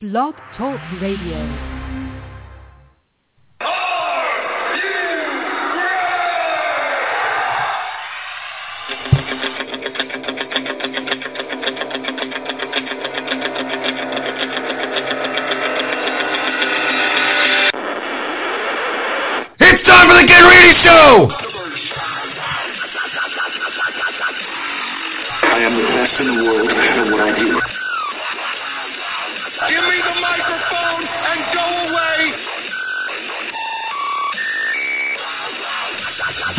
Blog Talk Radio. Show. I am the best in the world at what I do. Give me the microphone and go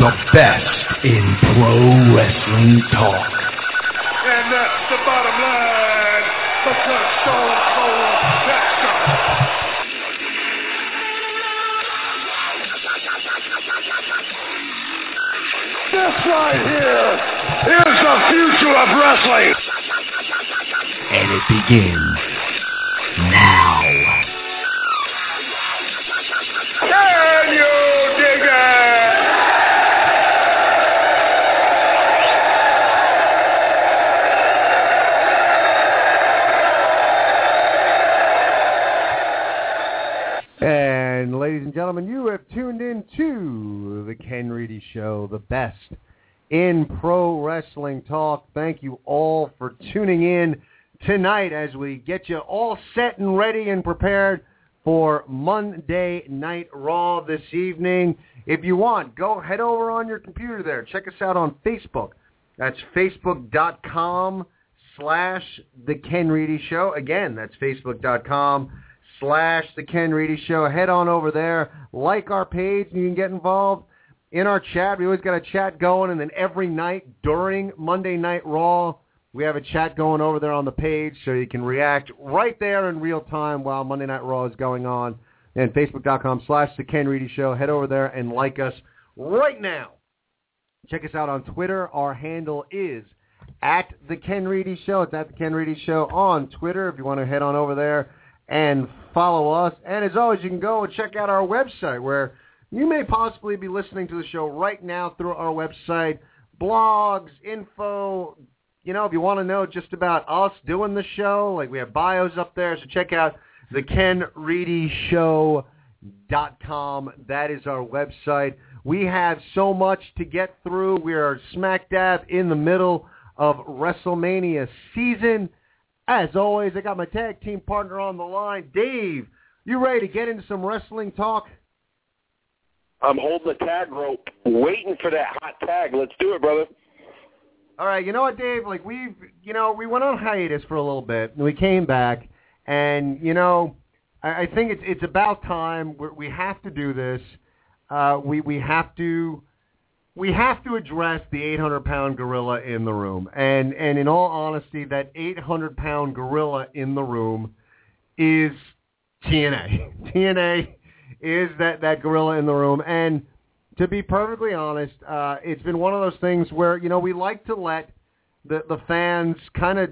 away. The best in pro wrestling talk. And that's the bottom line. Because Stone Cold Texas. This right here is the future of wrestling. And it begins now. Can you dig it? And ladies and gentlemen, you have tuned in to the Ken Reedy Show, the best in pro wrestling talk. Thank you all for tuning in tonight as we get you all set and ready and prepared for Monday Night Raw this evening. If you want, go head over on your computer there. Check us out on Facebook. That's facebook.com/The Ken Reedy Show. Again, that's facebook.com/The Ken Reedy Show. Head on over there. Like our page and you can get involved in our chat. We always got a chat going, and then every night during Monday Night Raw, we have a chat going over there on the page so you can react right there in real time while Monday Night Raw is going on. And facebook.com/The Ken Reedy Show. Head over there and like us right now. Check us out on Twitter. Our handle is @The Ken Reedy Show. It's @The Ken Reedy Show on Twitter if you want to head on over there and follow us. And as always, you can go and check out our website where you may possibly be listening to the show right now through our website. Blogs, info, you know, if you want to know just about us doing the show, like we have bios up there. So check out thekenreedyshow.com. That is our website. We have so much to get through. We are smack dab in the middle of WrestleMania season. As always, I got my tag team partner on the line. Dave, you ready to get into some wrestling talk? I'm holding the tag rope, waiting for that hot tag. Let's do it, brother. All right, you know what, Dave? Like we went on hiatus for a little bit, and we came back, and you know, I think it's about time. We have to do this. We have to address the 800-pound gorilla in the room, and in all honesty, that 800-pound gorilla in the room is TNA. TNA is that gorilla in the room, and to be perfectly honest, it's been one of those things where, you know, we like to let the fans kind of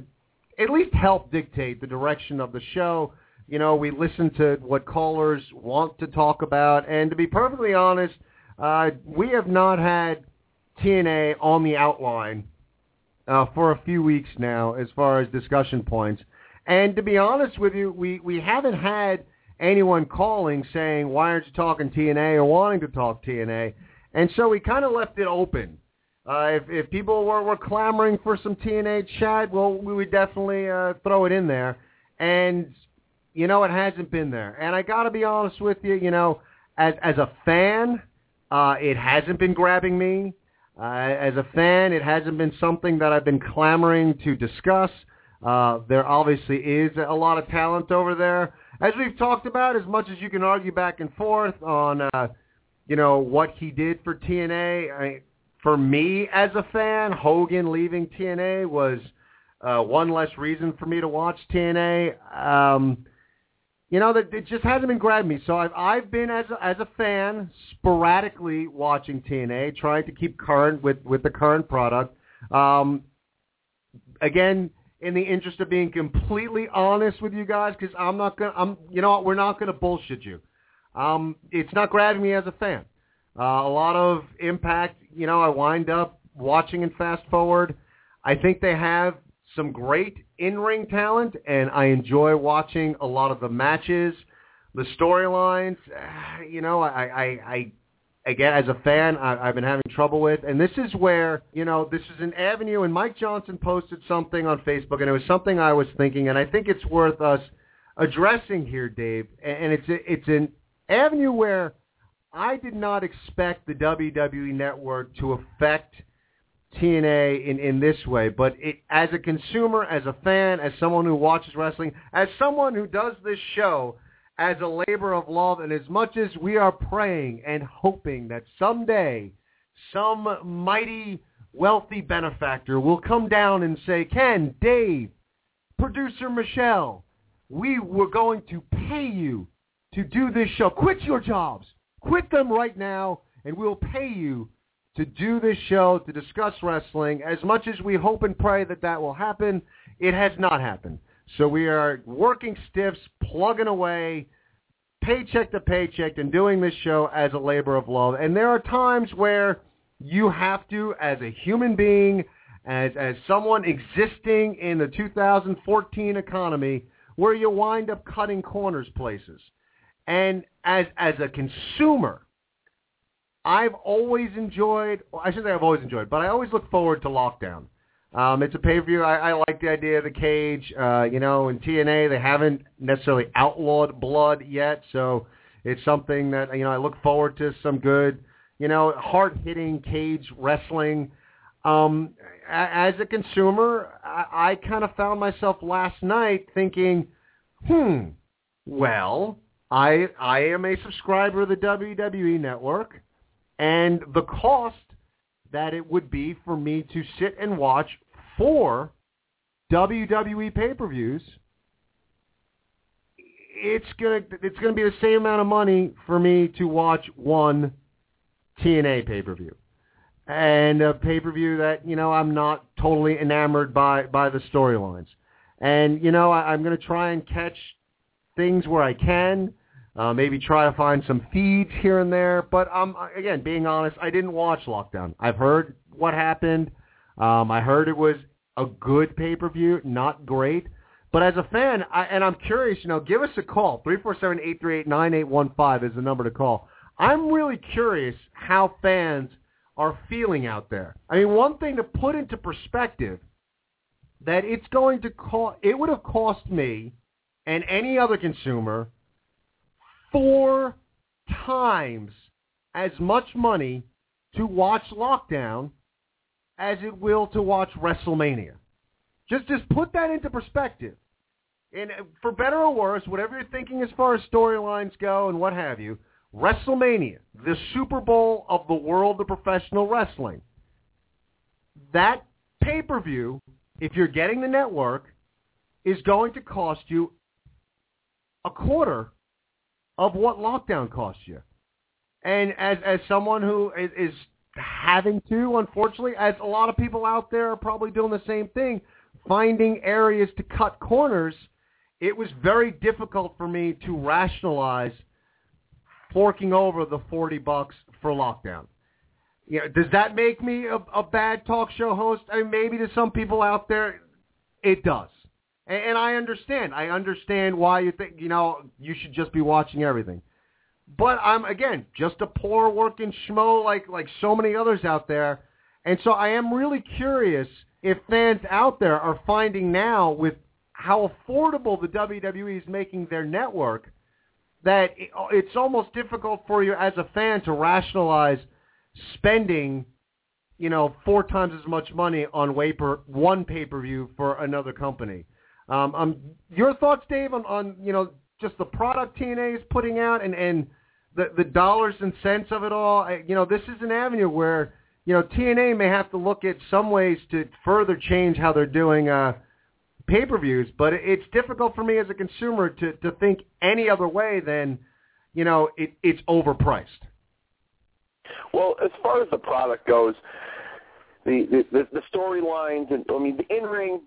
at least help dictate the direction of the show. You know, we listen to what callers want to talk about, and to be perfectly honest, we have not had TNA on the outline for a few weeks now as far as discussion points. And to be honest with you, we haven't had anyone calling saying, why aren't you talking TNA or wanting to talk TNA? And so we kind of left it open. If people were clamoring for some TNA chat, well, we would definitely throw it in there. And, you know, it hasn't been there. And I got to be honest with you, you know, as a fan, it hasn't been grabbing me. As a fan, it hasn't been something that I've been clamoring to discuss. There obviously is a lot of talent over there. As we've talked about, as much as you can argue back and forth on, you know, what he did for TNA, for me as a fan, Hogan leaving TNA was one less reason for me to watch TNA. You know, it just hasn't been grabbing me. So I've been, as a fan, sporadically watching TNA, trying to keep current with the current product. Again, in the interest of being completely honest with you guys, because we're not gonna bullshit you. It's not grabbing me as a fan. A lot of Impact, you know, I wind up watching and fast forward. I think they have some great in-ring talent, and I enjoy watching a lot of the matches, the storylines. You know, I again, as a fan, I've been having trouble with. And this is where, you know, this is an avenue. And Mike Johnson posted something on Facebook, and it was something I was thinking, and I think it's worth us addressing here, Dave. And it's an avenue where I did not expect the WWE Network to affect TNA in this way. But it, as a consumer, as a fan, as someone who watches wrestling, as someone who does this show as a labor of love, and as much as we are praying and hoping that someday some mighty wealthy benefactor will come down and say, Ken, Dave, producer Michelle, we were going to pay you to do this show. Quit your jobs. Quit them right now, and we'll pay you to do this show, to discuss wrestling. As much as we hope and pray that that will happen, it has not happened. So we are working stiffs, plugging away, paycheck to paycheck, and doing this show as a labor of love. And there are times where you have to, as a human being, as someone existing in the 2014 economy, where you wind up cutting corners places. And as a consumer, I've always enjoyed, I shouldn't say I've always enjoyed, but I always look forward to Lockdown. It's a pay-per-view. I like the idea of the cage. You know, in TNA, they haven't necessarily outlawed blood yet, so it's something that, you know, I look forward to some good, you know, hard-hitting cage wrestling. As a consumer, I kind of found myself last night thinking, well, I am a subscriber of the WWE Network, and the cost that it would be for me to sit and watch 4 WWE pay-per-views, it's gonna be the same amount of money for me to watch 1 TNA pay-per-view, and a pay-per-view that, you know, I'm not totally enamored by the storylines, and, you know, I'm gonna try and catch things where I can. Maybe try to find some feeds here and there. But, again, being honest, I didn't watch Lockdown. I've heard what happened. I heard it was a good pay-per-view, not great. But as a fan, and I'm curious, you know, give us a call. 347-838-9815 is the number to call. I'm really curious how fans are feeling out there. I mean, one thing to put into perspective, that it's going to it would have cost me and any other consumer 4 times as much money to watch Lockdown as it will to watch WrestleMania. Just put that into perspective. And for better or worse, whatever you're thinking as far as storylines go and what have you, WrestleMania, the Super Bowl of the world of professional wrestling, that pay-per-view, if you're getting the network, is going to cost you a quarter of what Lockdown costs you. And as someone who is having to, unfortunately, as a lot of people out there are probably doing the same thing, finding areas to cut corners, it was very difficult for me to rationalize forking over the $40 for Lockdown. You know, does that make me a bad talk show host? I mean, maybe to some people out there, it does. And I understand. I understand why you think, you know, you should just be watching everything. But I'm, again, just a poor working schmo like so many others out there. And so I am really curious if fans out there are finding now, with how affordable the WWE is making their network, that it's almost difficult for you as a fan to rationalize spending, you know, 4 times as much money on one pay-per-view for another company. Your thoughts, Dave, on you know, just the product TNA is putting out and the dollars and cents of it all. You know, this is an avenue where, you know, TNA may have to look at some ways to further change how they're doing pay-per-views, but it's difficult for me as a consumer to think any other way than, you know, it's overpriced. Well, as far as the product goes, The storylines, and I mean, the in-ring,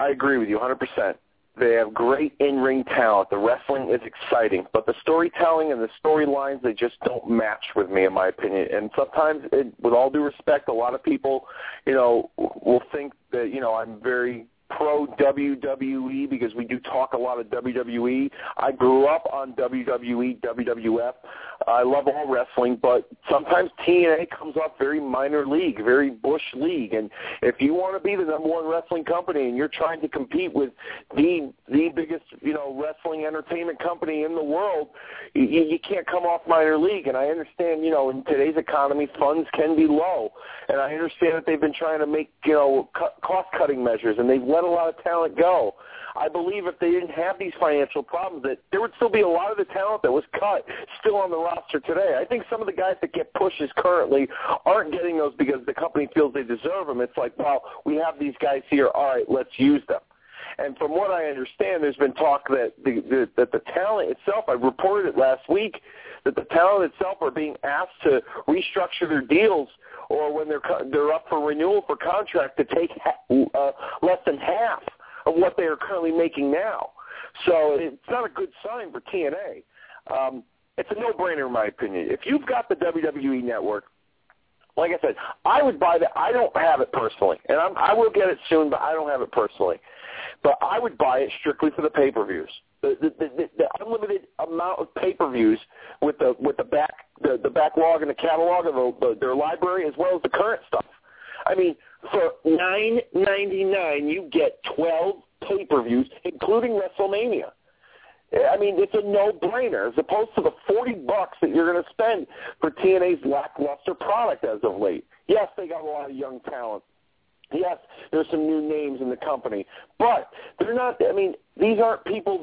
I agree with you 100%. They have great in-ring talent. The wrestling is exciting, but the storytelling and the storylines, they just don't match with me, in my opinion. And sometimes, with all due respect, a lot of people, you know, will think that, you know, I'm very pro-WWE because we do talk a lot of WWE. I grew up on WWE, WWF. I love all wrestling, but sometimes TNA comes up very minor league, very bush league. And if you want to be the number one wrestling company and you're trying to compete with the biggest, you know, wrestling entertainment company in the world, you can't come off minor league. And I understand, you know, in today's economy, funds can be low. And I understand that they've been trying to make, you know, cost-cutting measures, and they've let a lot of talent go. I believe if they didn't have these financial problems, that there would still be a lot of the talent that was cut still on the roster today. I think some of the guys that get pushes currently aren't getting those because the company feels they deserve them. It's like, well, we have these guys here. All right, let's use them. And from what I understand, there's been talk that the talent itself, I reported it last week, that the talent itself are being asked to restructure their deals, or when they're up for renewal for contract, to take less than half of what they are currently making now. So it's not a good sign for TNA. It's a no-brainer in my opinion. If you've got the WWE Network, like I said, I would buy that. I don't have it personally, and I will get it soon, but I don't have it personally. But I would buy it strictly for the pay-per-views. The unlimited amount of pay-per-views with the backlog and the catalog of their library, as well as the current stuff. I mean, for $9.99, you get 12 pay-per-views, including WrestleMania. I mean, it's a no-brainer, as opposed to the $40 that you're going to spend for TNA's lackluster product as of late. Yes, they got a lot of young talent. Yes, there's some new names in the company, but they're not. I mean, these aren't names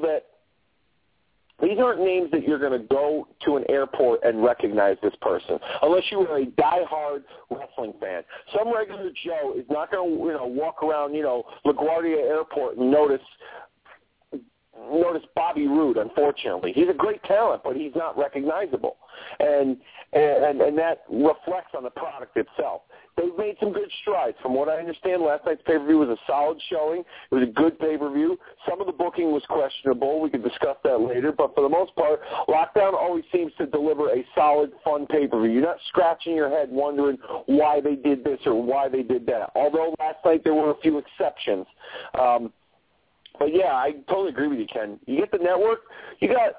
that you're going to go to an airport and recognize this person, unless you are a diehard wrestling fan. Some regular Joe is not going to, you know, walk around, you know, LaGuardia Airport and notice Bobby Roode. Unfortunately, he's a great talent, but he's not recognizable, and that reflects on the product itself. They've made some good strides. From what I understand, last night's pay-per-view was a solid showing. It was a good pay-per-view. Some of the booking was questionable. We can discuss that later. But for the most part, Lockdown always seems to deliver a solid, fun pay-per-view. You're not scratching your head wondering why they did this or why they did that. Although last night there were a few exceptions. But, yeah, I totally agree with you, Ken. You get the network, you got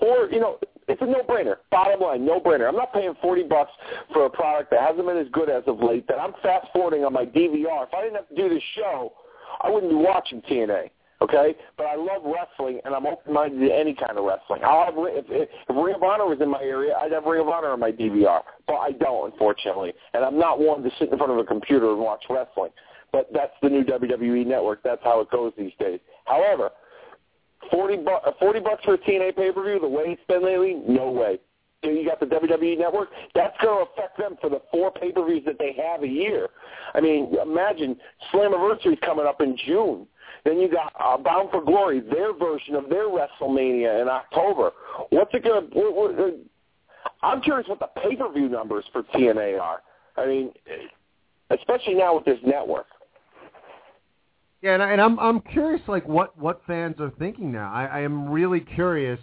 four, you know, it's a no-brainer. Bottom line, no-brainer. I'm not paying $40 for a product that hasn't been as good as of late, that I'm fast-forwarding on my DVR. If I didn't have to do this show, I wouldn't be watching TNA, okay? But I love wrestling, and I'm open-minded to any kind of wrestling. If Ring of Honor was in my area, I'd have Ring of Honor on my DVR, but I don't, unfortunately. And I'm not one to sit in front of a computer and watch wrestling. But that's the new WWE Network. That's how it goes these days. However, $40 for a TNA pay-per-view, the way it's been lately, no way. You got the WWE Network, that's going to affect them for the four pay-per-views that they have a year. I mean, imagine Slammiversary is coming up in June. Then you got Bound for Glory, their version of their WrestleMania in October. What's it going to – I'm curious what the pay-per-view numbers for TNA are. I mean, especially now with this network. Yeah, and I'm curious, like, what fans are thinking now. I am really curious,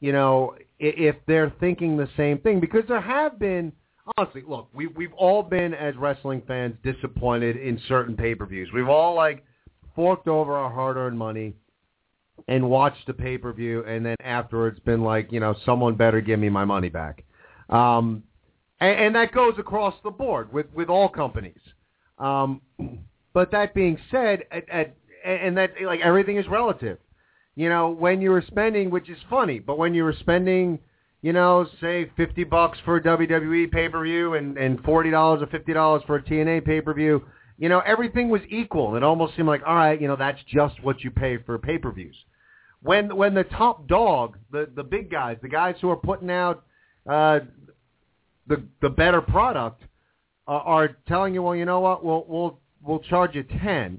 you know, if they're thinking the same thing, because there have been, honestly, look, we've all been, as wrestling fans, disappointed in certain pay-per-views. We've all, like, forked over our hard-earned money and watched the pay-per-view, and then afterwards been like, you know, someone better give me my money back. And that goes across the board with all companies. But that being said, and that, like, everything is relative. You know, when you were spending, which is funny, but when you were spending, you know, say $50 for a WWE pay-per-view and $40 or $50 for a TNA pay-per-view, you know, everything was equal. It almost seemed like, all right, you know, that's just what you pay for pay-per-views. When the top dog, the big guys, the guys who are putting out the better product, are telling you, well, you know what, we'll charge you $10.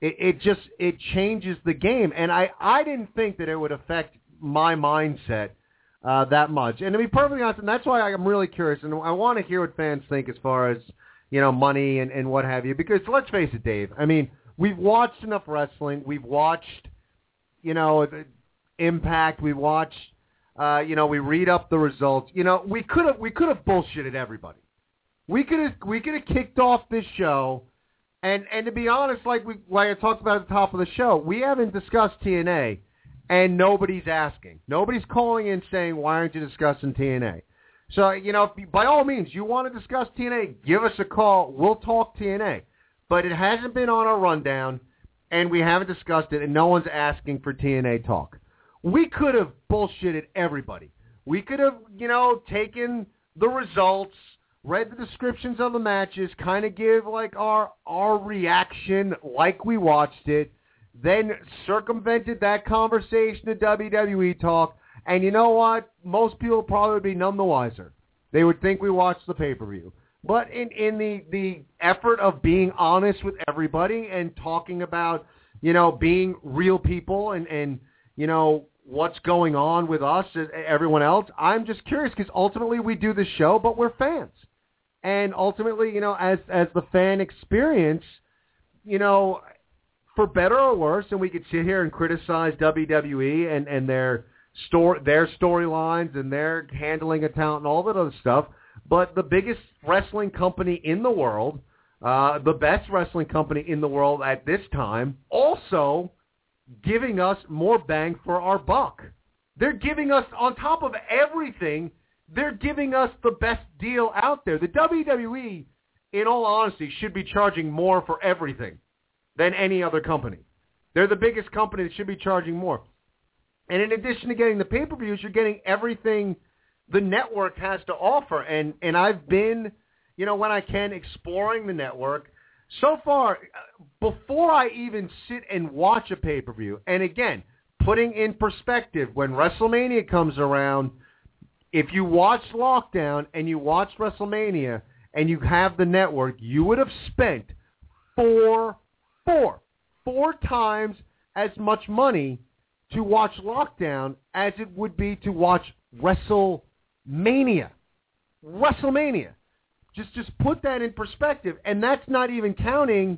It changes the game, and I didn't think that it would affect my mindset that much. And to be perfectly honest, and that's why I'm really curious, and I want to hear what fans think as far as, you know, money and what have you. Because let's face it, Dave. I mean, we've watched enough wrestling. We've watched, you know, Impact. We watched, you know, we read up the results. You know, we could have bullshitted everybody. We could have kicked off this show And to be honest, like I talked about at the top of the show, we haven't discussed TNA, and nobody's asking. Nobody's calling in saying, why aren't you discussing TNA? So, you know, if, by all means, you want to discuss TNA, give us a call. We'll talk TNA. But it hasn't been on our rundown, and we haven't discussed it, and no one's asking for TNA talk. We could have bullshitted everybody. We could have, you know, taken the results, read the descriptions of the matches, kind of give like our reaction like we watched it, then circumvented that conversation to WWE talk, and you know what? Most people probably would be none the wiser. They would think we watched the pay-per-view. But in the effort of being honest with everybody and talking about, you know, being real people and you know, what's going on with us and everyone else, I'm just curious because ultimately we do this show, but we're fans. And ultimately, you know, as the fan experience, you know, for better or worse, and we could sit here and criticize WWE and their storylines and their handling of talent and all that other stuff, but the biggest wrestling company in the world, the best wrestling company in the world at this time, also giving us more bang for our buck. They're giving us, on top of everything, they're giving us the best deal out there. The WWE, in all honesty, should be charging more for everything than any other company. They're the biggest company that should be charging more. And in addition to getting the pay-per-views, you're getting everything the network has to offer. And I've been, you know, when I can, exploring the network. So far, before I even sit and watch a pay-per-view, and again, putting in perspective, when WrestleMania comes around, if you watch Lockdown and you watch WrestleMania and you have the network, you would have spent four times as much money to watch Lockdown as it would be to watch WrestleMania. WrestleMania. Just put that in perspective, and that's not even counting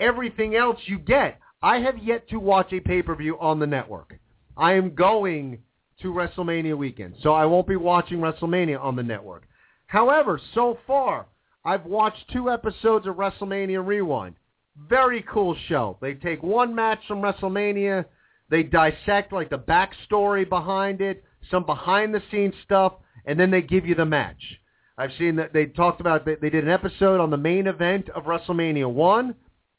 everything else you get. I have yet to watch a pay-per-view on the network. I am going to WrestleMania weekend, so I won't be watching WrestleMania on the network. However, so far, I've watched 2 episodes of WrestleMania Rewind. Very cool show. They take one match from WrestleMania. They dissect like the backstory behind it, some behind-the-scenes stuff, and then they give you the match. I've seen that they talked about, they did an episode on the main event of WrestleMania 1,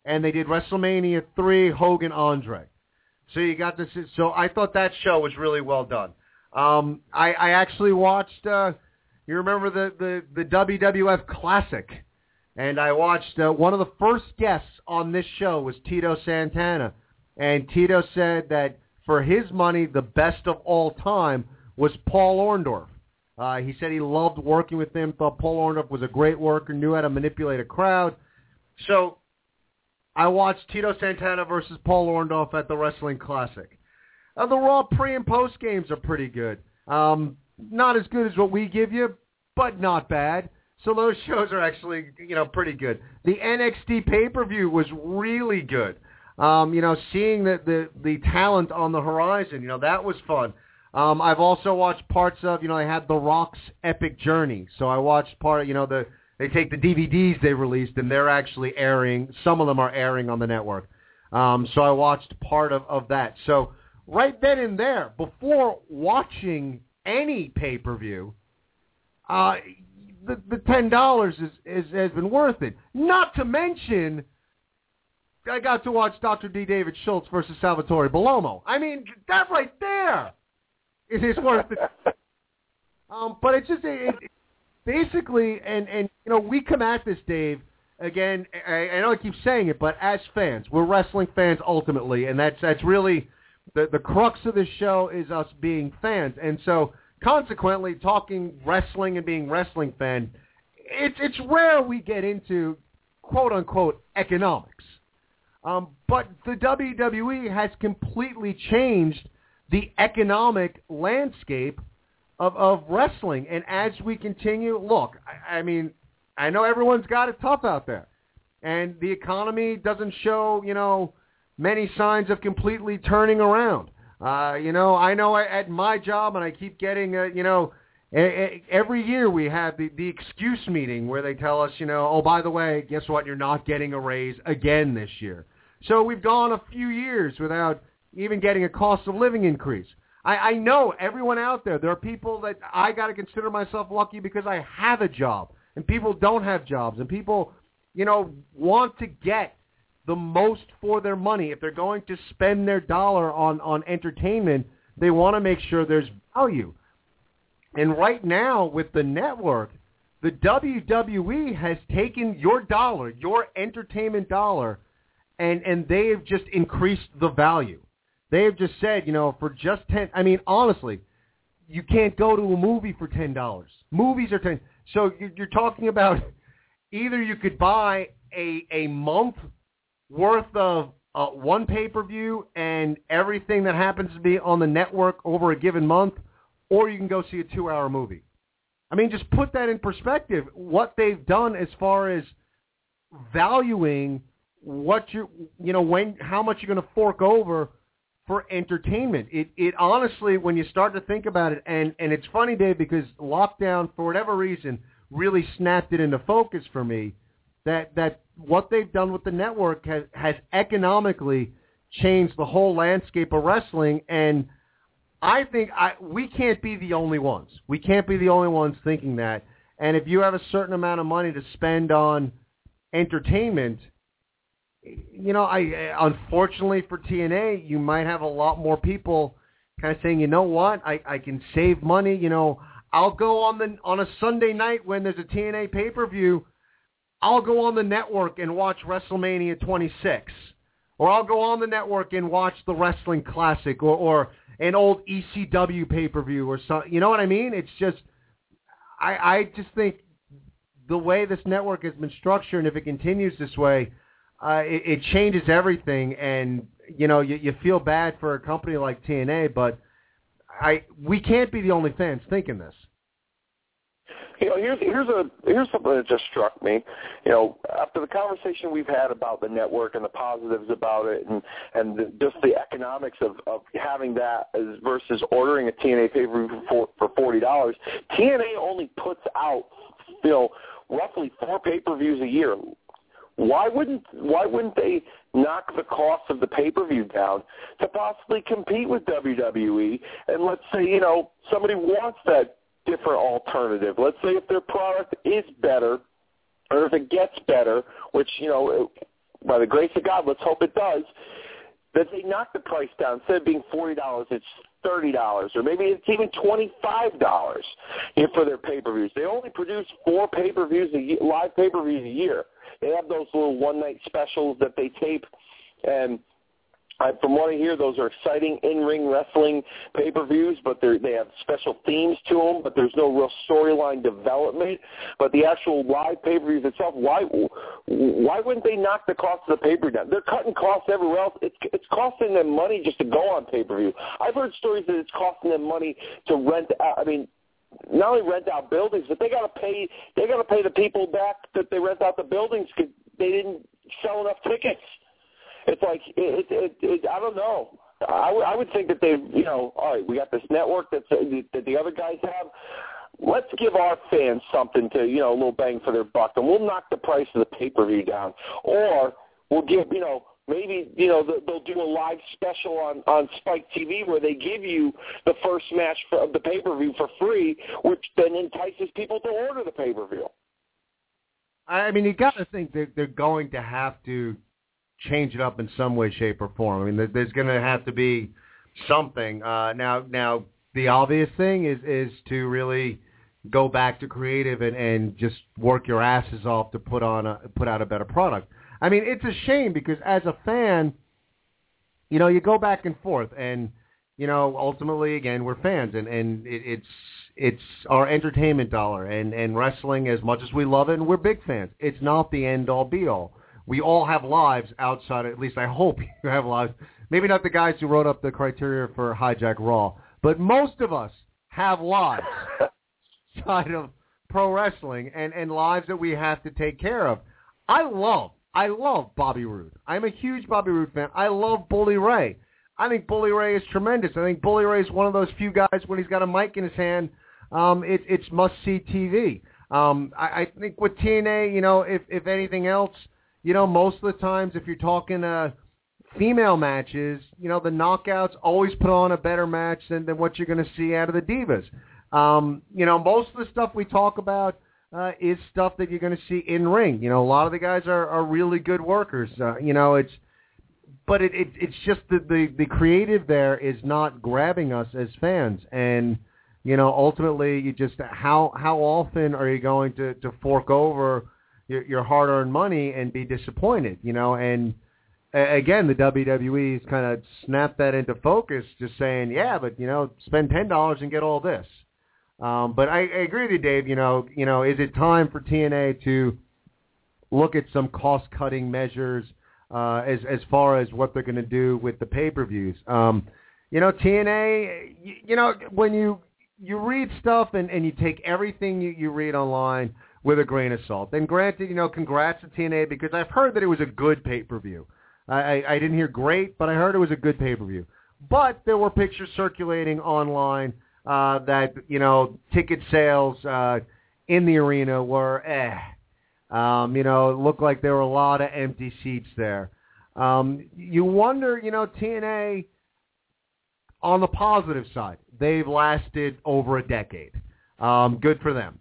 and they did WrestleMania 3, Hogan Andre. So you got this. So I thought that show was really well done. I actually watched, you remember the WWF Classic, and I watched one of the first guests on this show was Tito Santana, and Tito said that for his money, the best of all time was Paul Orndorff. He said he loved working with him, thought Paul Orndorff was a great worker, knew how to manipulate a crowd. So I watched Tito Santana versus Paul Orndorff at the Wrestling Classic. The Raw pre- and post-games are pretty good. Not as good as what we give you, but not bad. So those shows are actually, you know, pretty good. The NXT pay-per-view was really good. You know, seeing the talent on the horizon, you know, that was fun. I've also watched parts of, you know, I had The Rock's Epic Journey. So I watched part of, you know, they take the DVDs they released and they're actually airing, some of them are airing on the network. So I watched part of that. So right then and there, before watching any pay-per-view, the $10 has been worth it. Not to mention, I got to watch Dr. D. David Schultz versus Salvatore Bellomo. I mean, that right there. It is worth it. But it's just it basically, and you know, we come at this, Dave, again, I know I keep saying it, but as fans, we're wrestling fans ultimately, and that's really the crux of this show is us being fans. And so consequently, talking wrestling and being wrestling fan, it's rare we get into, quote-unquote, economics. But the WWE has completely changed the economic landscape of wrestling. And as we continue, look, I mean, I know everyone's got it tough out there. And the economy doesn't show, you know, many signs of completely turning around. You know, I know at my job, and I keep getting, you know, Every year we have the excuse meeting where they tell us, you know, oh, by the way, guess what? You're not getting a raise again this year. So we've gone a few years without even getting a cost of living increase. I know everyone out there, there are people that I got to consider myself lucky because I have a job, and people don't have jobs, and people, you know, want to get the most for their money. If they're going to spend their dollar on entertainment, they want to make sure there's value. And right now with the network, the WWE has taken your dollar, your entertainment dollar, and they have just increased the value. They have just said, you know, for just $10, I mean, honestly, you can't go to a movie for $10. Movies are $10. So you're talking about either you could buy a month worth of one pay-per-view and everything that happens to be on the network over a given month, or you can go see a 2-hour movie. I mean, just put that in perspective, what they've done as far as valuing what you know, when, how much you're going to fork over for entertainment. It honestly, when you start to think about it, and it's funny, Dave, because Lockdown, for whatever reason, really snapped it into focus for me, that what they've done with the network has economically changed the whole landscape of wrestling, and I think we can't be the only ones. We can't be the only ones thinking that. And if you have a certain amount of money to spend on entertainment, you know, I unfortunately for TNA, you might have a lot more people kind of saying, you know what, I can save money. You know, I'll go on a Sunday night when there's a TNA pay-per-view. I'll go on the network and watch WrestleMania 26, or I'll go on the network and watch the Wrestling Classic, or an old ECW pay-per-view or something. You know what I mean? It's just, I just think the way this network has been structured, and if it continues this way, it changes everything. And, you know, you feel bad for a company like TNA, but we can't be the only fans thinking this. You know, here's something that just struck me. You know, after the conversation we've had about the network and the positives about it, and just the economics of having that as versus ordering a TNA pay-per-view for $40, TNA only puts out, you know, roughly 4 pay-per-views a year. Why wouldn't they knock the cost of the pay-per-view down to possibly compete with WWE? And let's say, you know, somebody wants that different alternative. Let's say if their product is better, or if it gets better, which, you know, by the grace of God, let's hope it does, that they knock the price down. Instead of being $40, it's $30, or maybe it's even $25 for their pay-per-views. They only produce 4 pay-per-views, live pay-per-views a year. They have those little one-night specials that they tape, and from what I hear, those are exciting in-ring wrestling pay-per-views, but they have special themes to them, but there's no real storyline development. But the actual live pay-per-views itself, why wouldn't they knock the cost of the pay-per-view down? They're cutting costs everywhere else. It's costing them money just to go on pay-per-view. I've heard stories that it's costing them money to rent out, I mean, not only rent out buildings, but they got to pay the people back that they rent out the buildings because they didn't sell enough tickets. It's like, I don't know. I would think that they, you know, all right, we got this network that the other guys have. Let's give our fans something to, you know, a little bang for their buck, and we'll knock the price of the pay-per-view down. Or we'll give, you know, maybe, you know, they'll do a live special on Spike TV where they give you the first match of the pay-per-view for free, which then entices people to order the pay-per-view. I mean, you got to think that they're going to have to change it up in some way, shape, or form. I mean, there's going to have to be something. Now, the obvious thing is to really go back to creative and just work your asses off to put out a better product. I mean, it's a shame because as a fan, you know, you go back and forth, and you know, ultimately, again, we're fans, and it's our entertainment dollar, and wrestling, as much as we love it, and we're big fans, it's not the end all be all. We all have lives outside, at least I hope you have lives. Maybe not the guys who wrote up the criteria for Hijack Raw, but most of us have lives outside of pro wrestling and lives that we have to take care of. I love Bobby Roode. I'm a huge Bobby Roode fan. I love Bully Ray. I think Bully Ray is tremendous. I think Bully Ray is one of those few guys when he's got a mic in his hand It's must-see TV. I think with TNA, you know, if anything else, you know, most of the times if you're talking female matches, you know, the knockouts always put on a better match than what you're going to see out of the divas. You know, most of the stuff we talk about is stuff that you're going to see in ring. You know, a lot of the guys are really good workers. You know, it's, but it's just the creative there is not grabbing us as fans. And, you know, ultimately you just, how often are you going to fork over your hard-earned money and be disappointed, you know? And again, the WWE's kind of snapped that into focus, just saying, yeah, but, you know, spend $10 and get all this. But I agree with you, Dave. You know, is it time for TNA to look at some cost-cutting measures as far as what they're going to do with the pay-per-views? You know, TNA, you know, when you read stuff and you take everything you read online with a grain of salt. And granted, you know, congrats to TNA, because I've heard that it was a good pay-per-view. I didn't hear great, but I heard it was a good pay-per-view. But there were pictures circulating online that, you know, ticket sales in the arena were you know, it looked like there were a lot of empty seats there. You wonder, you know, TNA, on the positive side, they've lasted over a decade. Good for them.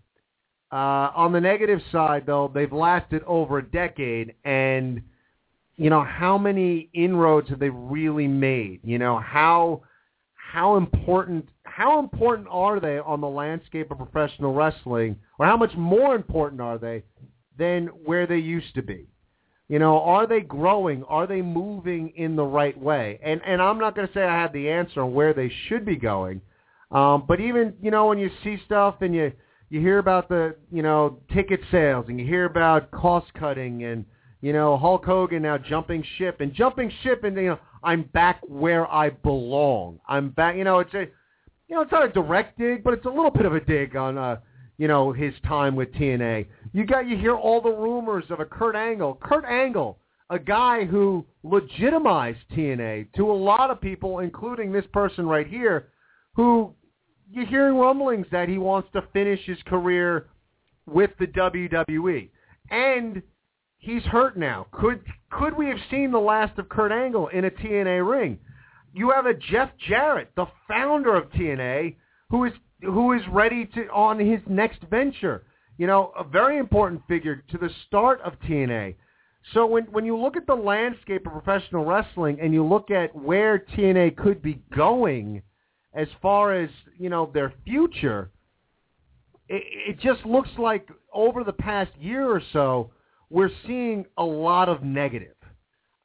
On the negative side, though, they've lasted over a decade, and, you know, how many inroads have they really made? You know, how important are they on the landscape of professional wrestling, or how much more important are they than where they used to be? You know, are they growing? Are they moving in the right way? And I'm not going to say I have the answer on where they should be going, but even, you know, when you see stuff and you hear about the, you know, ticket sales, and you hear about cost cutting, and, you know, Hulk Hogan now jumping ship, and, you know, I'm back where I belong. I'm back. You know, it's not a direct dig, but it's a little bit of a dig on, you know, his time with TNA. You hear all the rumors of a Kurt Angle, a guy who legitimized TNA to a lot of people, including this person right here, who you're hearing rumblings that he wants to finish his career with the WWE. And he's hurt now. Could we have seen the last of Kurt Angle in a TNA ring? You have a Jeff Jarrett, the founder of TNA, who is ready to on his next venture. You know, a very important figure to the start of TNA. So when you look at the landscape of professional wrestling and you look at where TNA could be going as far as, you know, their future, it just looks like over the past year or so, we're seeing a lot of negative.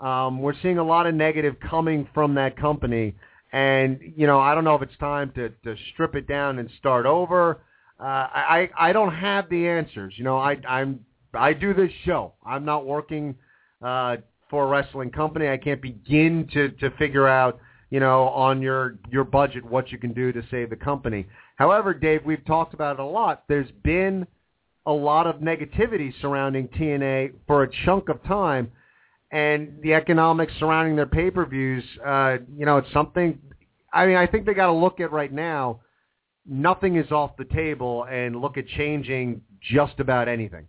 We're seeing a lot of negative coming from that company. And, you know, I don't know if it's time to strip it down and start over. I don't have the answers. You know, I do this show. I'm not working for a wrestling company. I can't begin to figure out, you know, on your budget what you can do to save the company. However, Dave, we've talked about it a lot. There's been a lot of negativity surrounding TNA for a chunk of time, and the economics surrounding their pay-per-views, you know, it's something, I mean, I think they got to look at right now. Nothing is off the table, and look at changing just about anything.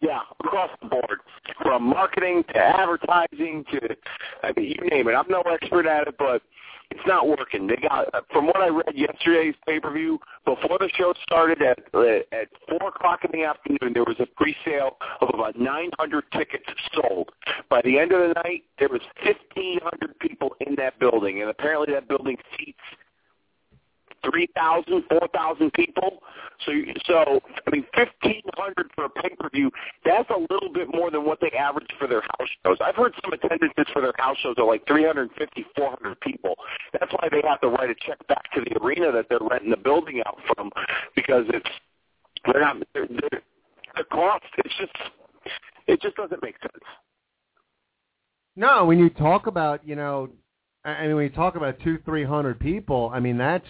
Yeah, across the board, from marketing to advertising to, I mean, you name it. I'm no expert at it, but it's not working. They got, from what I read yesterday's pay-per-view, before the show started at 4 o'clock in the afternoon, there was a pre-sale of about 900 tickets sold. By the end of the night, there was 1,500 people in that building, and apparently that building seats 3,000, 4,000 people. So I mean, 1,500 for a pay-per-view, that's a little bit more than what they average for their house shows. I've heard some attendances for their house shows are like 350, 400 people. That's why they have to write a check back to the arena that they're renting the building out from, because the cost, it just doesn't make sense. No, when you talk about, you know, I mean, when you talk about 200-300 people, I mean, that's,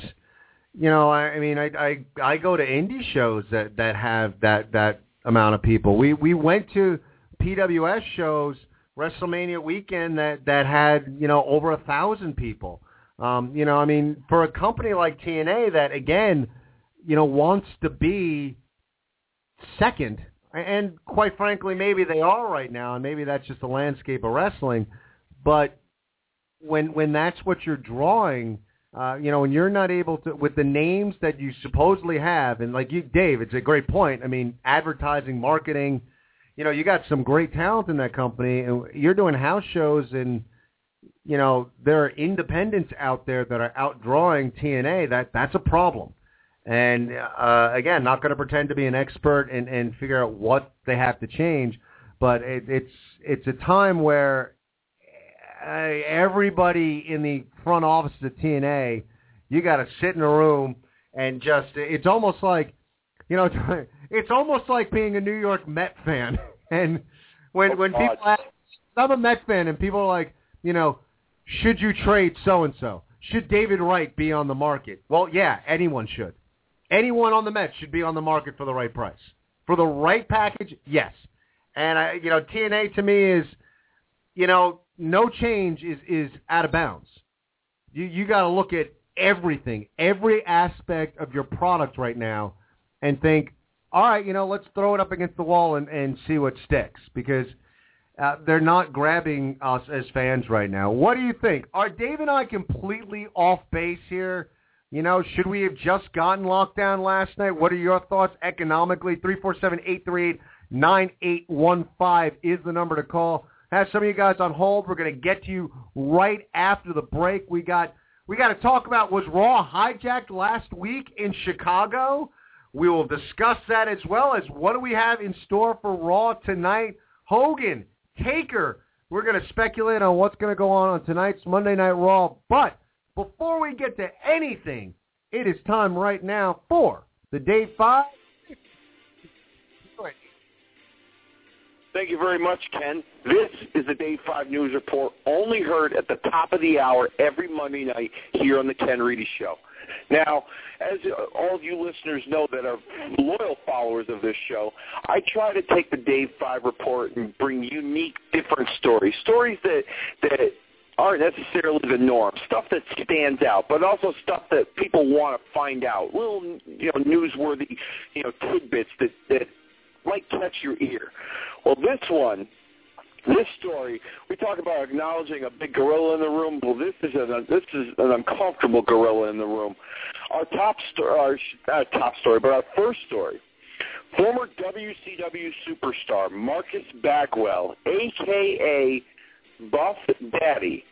you know, I go to indie shows that have that amount of people. We went to PWS shows WrestleMania weekend that had, you know, over 1,000 people. You know, I mean, for a company like TNA that, again, you know, wants to be second. And quite frankly, maybe they are right now, and maybe that's just the landscape of wrestling. But when that's what you're drawing, you know, and you're not able to, with the names that you supposedly have, and like you, Dave, it's a great point. I mean, advertising, marketing, you know, you got some great talent in that company, and you're doing house shows, and, you know, there are independents out there that are outdrawing TNA. That's a problem. And, again, not going to pretend to be an expert and figure out what they have to change, but it's a time where everybody in the front office of TNA, you got to sit in a room and just, it's almost like, you know, it's almost like being a New York Met fan. And when people ask, I'm a Met fan, and people are like, you know, should you trade so-and-so? Should David Wright be on the market? Well, yeah, anyone should. Anyone on the Mets should be on the market for the right price. For the right package, yes. And, you know, TNA to me is, you know, no change is out of bounds. You got to look at everything, every aspect of your product right now and think, all right, you know, let's throw it up against the wall and see what sticks, because they're not grabbing us as fans right now. What do you think? Are Dave and I completely off base here? You know, should we have just gotten Lockdown last night? What are your thoughts economically? 347-838-9815 is the number to call. Have some of you guys on hold. We're going to get to you right after the break. We got to talk about, was Raw hijacked last week in Chicago? We will discuss that, as well as what do we have in store for Raw tonight. Hogan, Taker. We're going to speculate on what's going to go on tonight's Monday Night Raw. But before we get to anything, it is time right now for the Day 5. Thank you very much, Ken. This is the Day 5 News Report, only heard at the top of the hour every Monday night here on the Ken Reedy Show. Now, as all of you listeners know that are loyal followers of this show, I try to take the Day 5 Report and bring unique, different stories, stories that aren't necessarily the norm, stuff that stands out, but also stuff that people want to find out, little, you know, newsworthy, you know, tidbits that like catch your ear. Well, this story, we talk about acknowledging a big gorilla in the room. Well, this is an uncomfortable gorilla in the room. Our first story. Former WCW superstar Marcus Bagwell, a.k.a. Buff Daddy,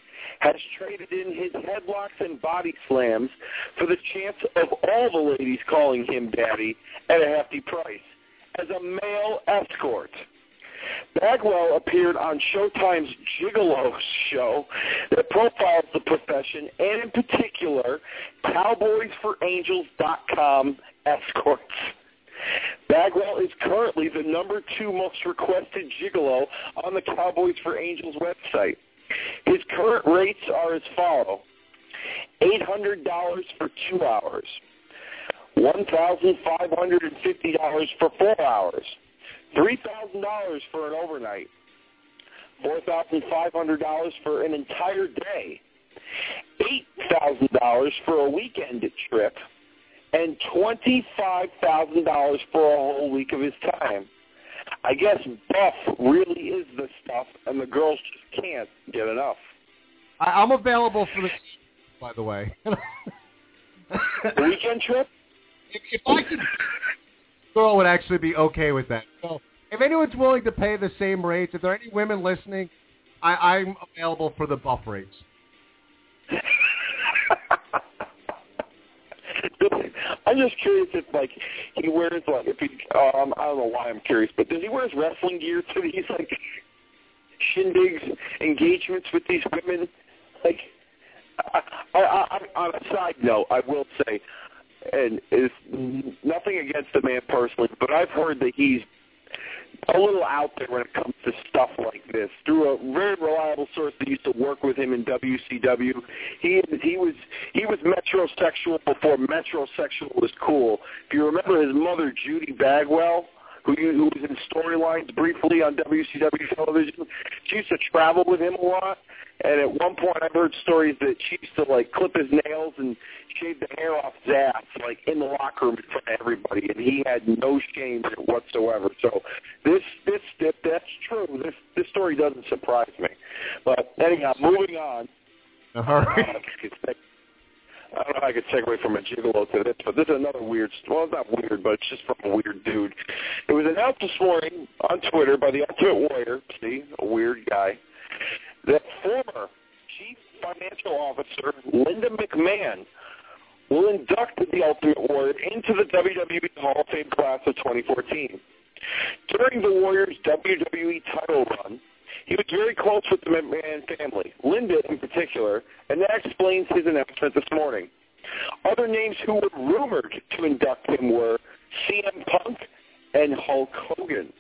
has traded in his headlocks and body slams for the chance of all the ladies calling him Daddy at a hefty price as a male escort. Bagwell appeared on Showtime's Gigolo show that profiles the profession, and in particular, CowboysForAngels.com escorts. Bagwell is currently the #2 most requested gigolo on the Cowboys for Angels website. His current rates are as follow: $800 for 2 hours, $1,550 for 4 hours, $3,000 for an overnight, $4,500 for an entire day, $8,000 for a weekend trip, and $25,000 for a whole week of his time. I guess Buff really is the stuff, and the girls just can't get enough. I'm available for the, by the way. The weekend trip? If I could, girl would actually be okay with that. So if anyone's willing to pay the same rates, if there are any women listening, I'm available for the Buff rates. I'm just curious if, like, he wears, like, if he, I don't know why I'm curious, but does he wear his wrestling gear to these, like, shindigs, engagements with these women? Like, I, on a side note, I will say, and it's nothing against the man personally, but I've heard that he's a little out there when it comes to stuff like this. Through a very reliable source that used to work with him in WCW, he was metrosexual before metrosexual was cool. If you remember his mother, Judy Bagwell, who was in storylines briefly on WCW television. She used to travel with him a lot, and at one point I've heard stories that she used to, like, clip his nails and shave the hair off his ass, like, in the locker room in front of everybody, and he had no shame in it whatsoever. So this that's true. This story doesn't surprise me. But anyhow, moving on. All right. I don't know how I could segue from a gigolo to this, but this is another weird – well, it's not weird, but it's just from a weird dude. It was announced this morning on Twitter by the Ultimate Warrior, see, a weird guy, that former Chief Financial Officer Linda McMahon will induct the Ultimate Warrior into the WWE Hall of Fame class of 2014. During the Warrior's WWE title run, he was very close with the McMahon family, Linda in particular, and that explains his announcement this morning. Other names who were rumored to induct him were CM Punk and Hulk Hogan.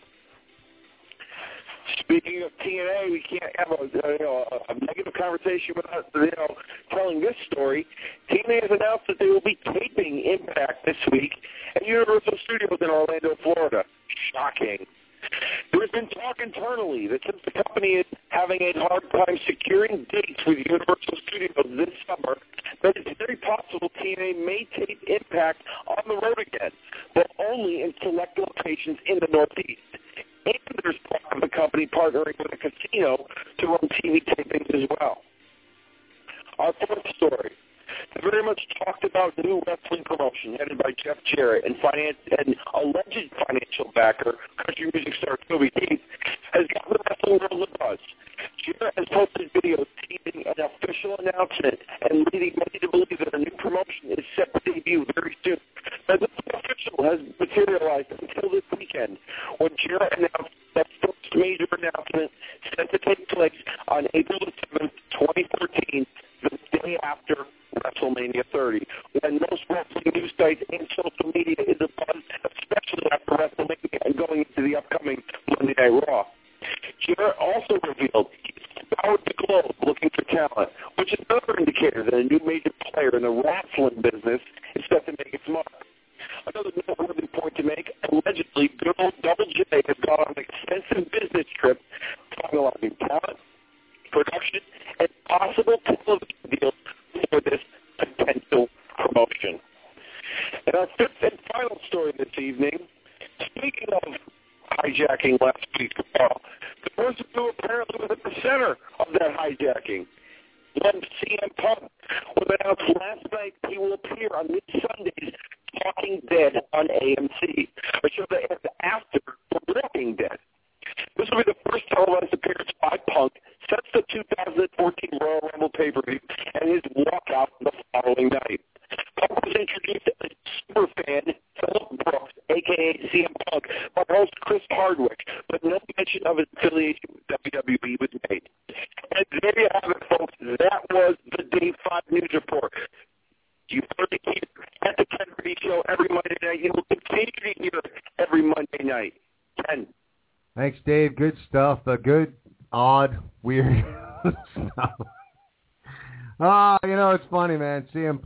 Speaking of TNA, we can't have a negative conversation without telling this story. TNA has announced that they will be taping Impact this week at Universal Studios in Orlando, Florida. Shocking. There's been talk internally that since the company is having a hard time securing dates with Universal Studios this summer, that it's very possible TNA may tape Impact on the road again, but only in select locations in the Northeast. And there's talk of the company partnering with a casino to run TV tapings as well. Our fourth story. The very much talked about new wrestling promotion headed by Jeff Jarrett and alleged financial backer, country music star Toby Keith, has gotten the wrestling world a buzz. Jarrett has posted videos teasing an official announcement and leading many to believe that a new promotion is set to debut very soon. But nothing official has materialized until this weekend, when Jarrett announced that first major announcement set to take place on April 7th, 2013, the day after WrestleMania 30, when most wrestling news sites and social media is a buzz, especially after WrestleMania and going into the upcoming Monday Night Raw. Jarrett also revealed he's scoured the globe looking for talent, which is another indicator that a new major player in the wrestling business is set to make its mark. Another noteworthy point to make, allegedly, good old Double J has gone on an extensive business trip finalizing talent, production, and possible television deals for this potential promotion. And our fifth and final story this evening, speaking of hijacking last week, the person who apparently was at the center of that hijacking, one CM Punk, was announced last night he will appear on this Sunday's Talking Dead on AMC, a show that airs after The Walking Dead. This will be the first televised appearance by Punk since the 2014 Royal Rumble pay-per-view and his walkout the following night. Punk was introduced as superfan Phillip Brooks, a.k.a. CM Punk, by host Chris Hardwick, but no mention of his affiliation with WWE was made. And there you have it, folks. That was the Day 5 News Report. You've heard it here at the Ken Reedy Show every Monday night. You will continue to hear it every Monday night. Ken. Thanks, Dave. Good stuff. The good, odd, weird stuff. You know, it's funny, man. CM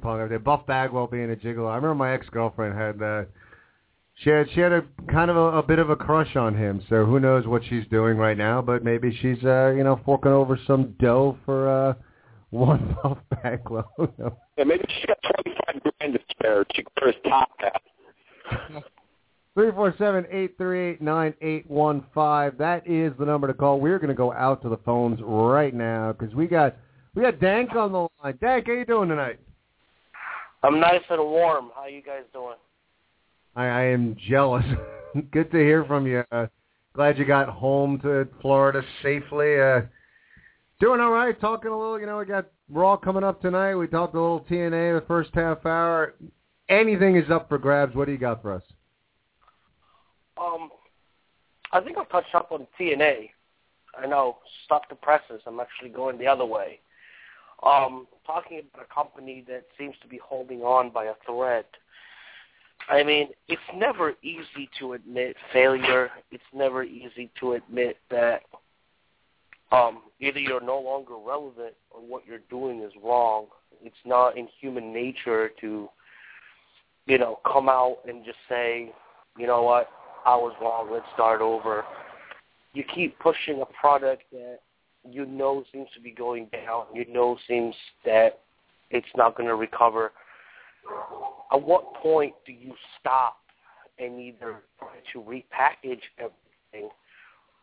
Punk up there. Buff Bagwell being a gigolo. I remember my ex-girlfriend had that. She had a kind of a bit of a crush on him, so who knows what she's doing right now, but maybe she's, forking over some dough for one Buff Bagwell. Yeah, maybe she's got $25,000 to spare. She could put his top hat. 347-838-9815. That is the number to call. We're going to go out to the phones right now because we got Dank on the line. Dank, how you doing tonight? I'm nice and warm. How you guys doing? I am jealous. Good to hear from you. Glad you got home to Florida safely. Doing all right. Talking a little. We got Raw coming up tonight. We talked a little TNA the first half hour. Anything is up for grabs. What do you got for us? I think I'll touch up on TNA. I know, stop the presses. I'm actually going the other way. Talking about a company that seems to be holding on by a thread. I mean, it's never easy to admit failure. It's never easy to admit that either you're no longer relevant or what you're doing is wrong. It's not in human nature to, come out and just say, you know what, hours long, let's start over. You keep pushing a product that you know seems to be going down, you know seems that it's not going to recover. At what point do you stop and either try to repackage everything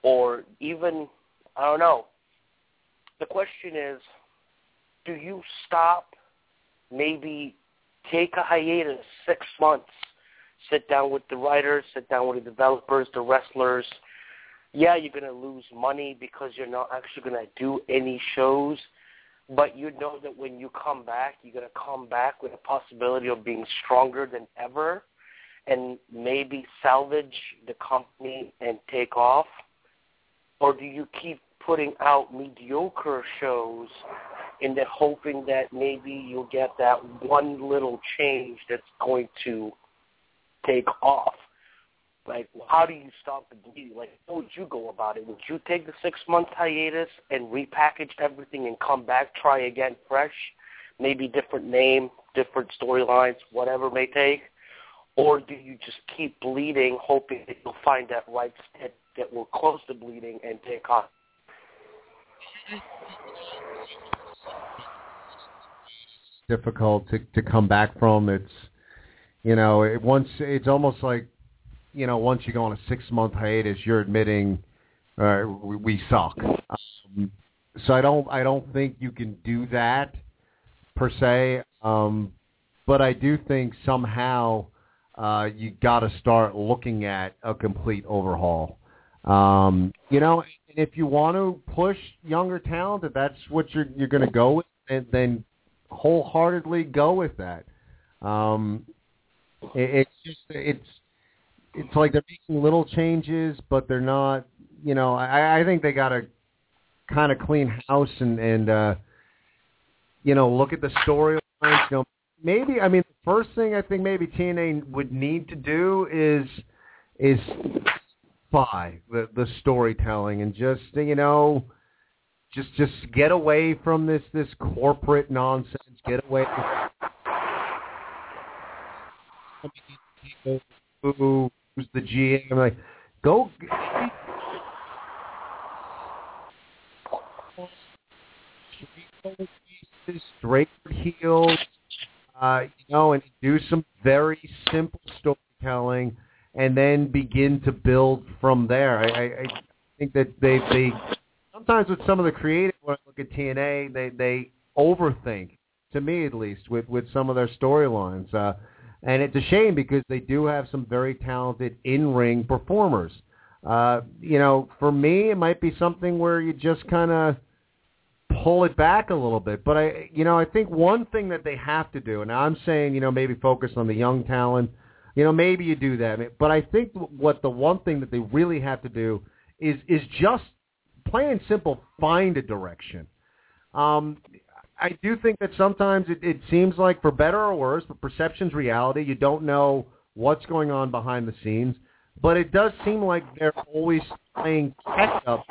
or even, I don't know, the question is, do you stop, maybe take a hiatus 6 months, sit down with the writers, sit down with the developers, the wrestlers. Yeah, you're going to lose money because you're not actually going to do any shows, but you know that when you come back, you're going to come back with a possibility of being stronger than ever and maybe salvage the company and take off? Or do you keep putting out mediocre shows in the hoping that maybe you'll get that one little change that's going to take off? Like, how do you stop the bleeding? Like, how would you go about it? Would you take the 6-month hiatus and repackage everything and come back, try again fresh, maybe different name, different storylines, whatever it may take? Or do you just keep bleeding, hoping that you'll find that right step that will close the bleeding and take off? Difficult to come back from. It's, you know, it's almost like, you know, once you go on a 6-month hiatus, you're admitting we suck. So I don't think you can do that per se. But I do think somehow you got to start looking at a complete overhaul. You know, and if you want to push younger talent, if that's what you're going to go with, and then wholeheartedly go with that. It's like they're making little changes, but they're not, you know, I think they got to kind of clean house and you know, look at the storylines. You know, maybe, I mean, the first thing I think maybe TNA would need to do is buy the storytelling and just, you know, just get away from this corporate nonsense. Get away from who's the GM? I'm like, go. Straight heels, you know, and do some very simple storytelling, and then begin to build from there. I think that they sometimes with some of the creative, when I look at TNA, they overthink, to me at least, with some of their storylines. And it's a shame because they do have some very talented in-ring performers. You know, for me, it might be something where you just kind of pull it back a little bit. But, I think one thing that they have to do, and I'm saying, you know, maybe focus on the young talent. You know, maybe you do that. But I think what the one thing that they really have to do is just plain and simple find a direction. I do think that sometimes it seems like, for better or worse, the perception's reality. You don't know what's going on behind the scenes, but it does seem like they're always playing catch-up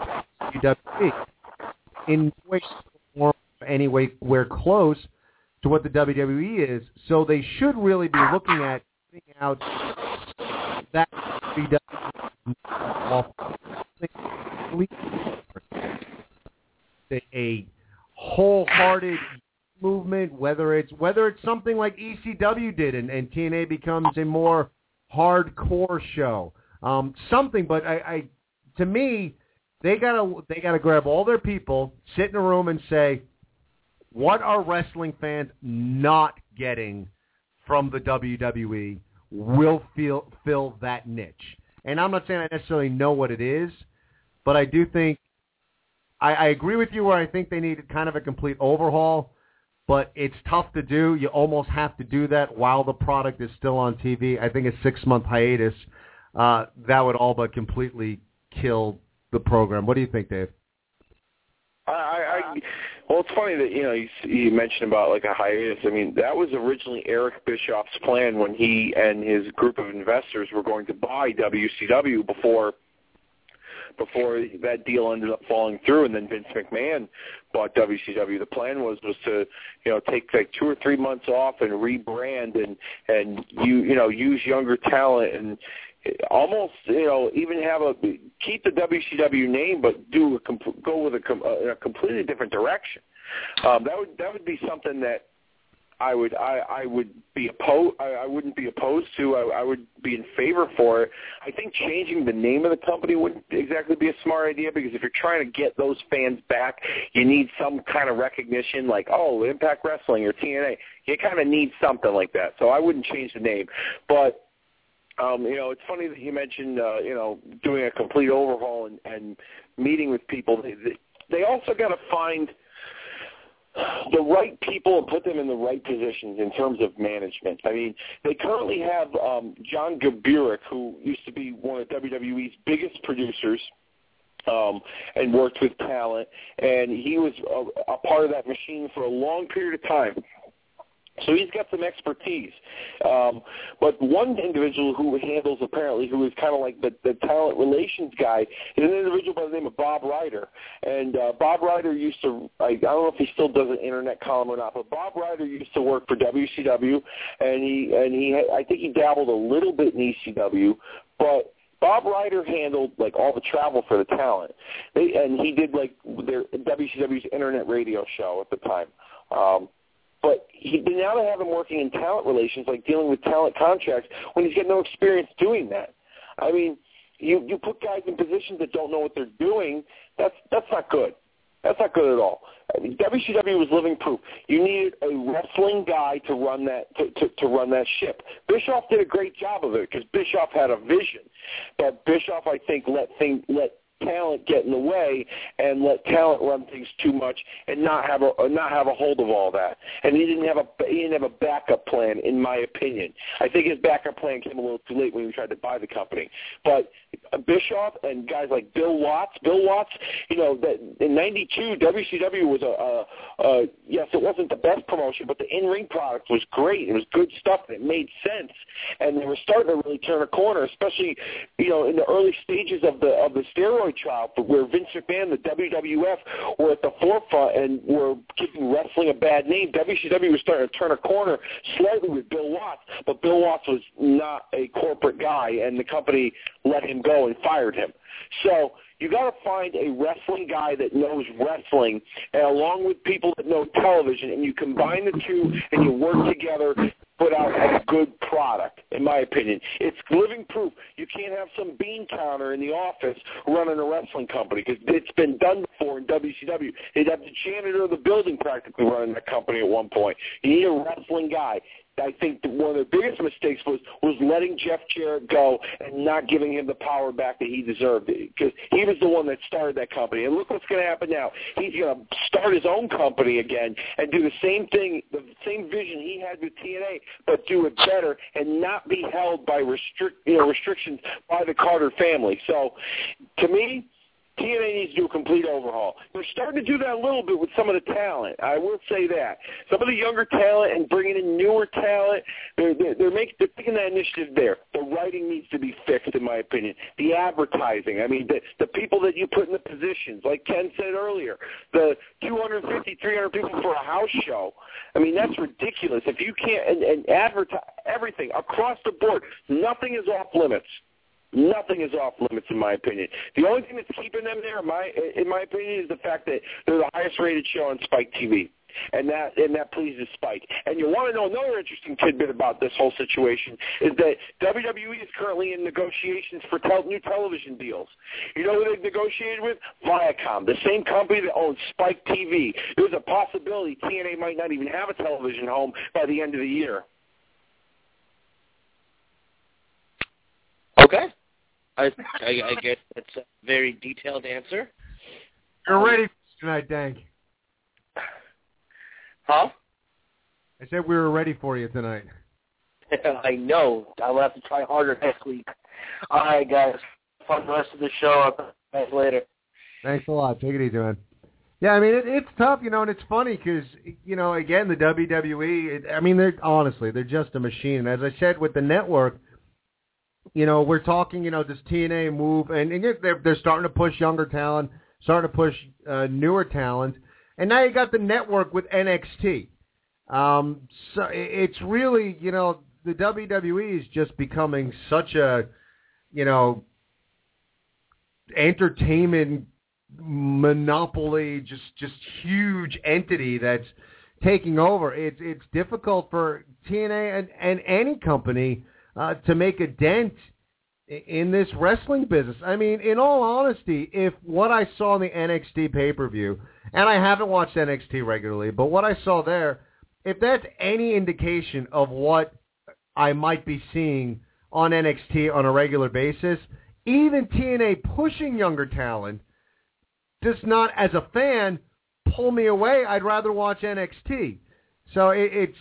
to WWE in which form, anyway, we're close to what the WWE is, so they should really be looking at getting out that WWE a wholehearted movement, whether it's something like ECW did and TNA becomes a more hardcore show, something. But I to me, they gotta grab all their people, sit in a room, and say, what are wrestling fans not getting from the WWE? Will fill that niche. And I'm not saying I necessarily know what it is, but I do think. I agree with you where I think they needed kind of a complete overhaul, but it's tough to do. You almost have to do that while the product is still on TV. I think a 6-month hiatus, that would all but completely kill the program. What do you think, Dave? Well, it's funny that, you know, you mentioned about like a hiatus. I mean, that was originally Eric Bischoff's plan when he and his group of investors were going to buy WCW before before that deal ended up falling through, and then Vince McMahon bought WCW. The plan was to, you know, take like 2 or 3 months off and rebrand and you know use younger talent and almost, you know, even have a keep the WCW name, but do a, go with a completely different direction. That would be something that I wouldn't be opposed to. I would be in favor for it. I think changing the name of the company wouldn't exactly be a smart idea, because if you're trying to get those fans back, you need some kind of recognition, like, oh, Impact Wrestling or TNA. You kind of need something like that. So I wouldn't change the name. But you know, it's funny that you mentioned you know, doing a complete overhaul and meeting with people. They also got to find the right people and put them in the right positions in terms of management. I mean, they currently have John Gabirek, who used to be one of WWE's biggest producers and worked with talent, and he was a part of that machine for a long period of time. So he's got some expertise. But one individual who handles, apparently, who is kind of like the talent relations guy, is an individual by the name of Bob Ryder. And Bob Ryder used to, I don't know if he still does an internet column or not, but Bob Ryder used to work for WCW, and he I think he dabbled a little bit in ECW, but Bob Ryder handled like all the travel for the talent. And he did like their WCW's internet radio show at the time. But now they have him working in talent relations, like dealing with talent contracts, when he's got no experience doing that. I mean, you put guys in positions that don't know what they're doing. That's not good. That's not good at all. I mean, WCW was living proof. You needed a wrestling guy to run that to run that ship. Bischoff did a great job of it, because Bischoff had a vision. But Bischoff, I think, let talent get in the way and let talent run things too much, and not have a hold of all that. And he didn't have a backup plan, in my opinion. I think his backup plan came a little too late when he tried to buy the company. But Bischoff and guys like Bill Watts, you know, that in '92 WCW was a yes, it wasn't the best promotion, but the in-ring product was great. It was good stuff. It made sense, and they were starting to really turn a corner, especially, you know, in the early stages of the steroid trial, but where Vince McMahon, the WWF, were at the forefront and were giving wrestling a bad name. WCW was starting to turn a corner slightly with Bill Watts, but Bill Watts was not a corporate guy, and the company let him go and fired him. So you got to find a wrestling guy that knows wrestling, and along with people that know television, and you combine the two and you work together to put out a good product, in my opinion. It's living proof. You can't have some bean counter in the office running a wrestling company, because it's been done before in WCW. They'd have the janitor of the building practically running that company at one point. You need a wrestling guy. I think one of the biggest mistakes was letting Jeff Jarrett go and not giving him the power back that he deserved, because he was the one that started that company. And look what's going to happen now. He's going to start his own company again and do the same thing, the same vision he had with TNA, but do it better and not be held by restrictions by the Carter family. So, to me, TNA needs to do a complete overhaul. They're starting to do that a little bit with some of the talent. I will say that. Some of the younger talent and bringing in newer talent, they're taking that initiative there. The writing needs to be fixed, in my opinion. The advertising. I mean, the people that you put in the positions, like Ken said earlier, the 250, 300 people for a house show. I mean, that's ridiculous. If you can't and advertise everything across the board, nothing is off limits. Nothing is off limits, in my opinion. The only thing that's keeping them there, in my opinion, is the fact that they're the highest-rated show on Spike TV, and that pleases Spike. And you want to know another interesting tidbit about this whole situation is that WWE is currently in negotiations for new television deals. You know who they've negotiated with? Viacom, the same company that owns Spike TV. There's a possibility TNA might not even have a television home by the end of the year. Okay. I guess that's a very detailed answer. You're ready for tonight, Dank. Huh? I said we were ready for you tonight. I know. I'll have to try harder next week. All right, guys. Fun rest of the show. I'll talk to you guys later. Thanks a lot. Take it easy, man. Yeah, I mean, it's tough, you know, and it's funny because, you know, again, the WWE, they're just a machine. And as I said, with the network, you know, we're talking, you know, this TNA move, and they're starting to push younger talent, starting to push newer talent, and now you got the network with NXT. So it's really, you know, the WWE is just becoming such a, you know, entertainment monopoly, just huge entity that's taking over. It's difficult for TNA and any company to make a dent in this wrestling business. I mean, in all honesty, if what I saw in the NXT pay-per-view, and I haven't watched NXT regularly, but what I saw there, if that's any indication of what I might be seeing on NXT on a regular basis, even TNA pushing younger talent does not, as a fan, pull me away. I'd rather watch NXT. So it's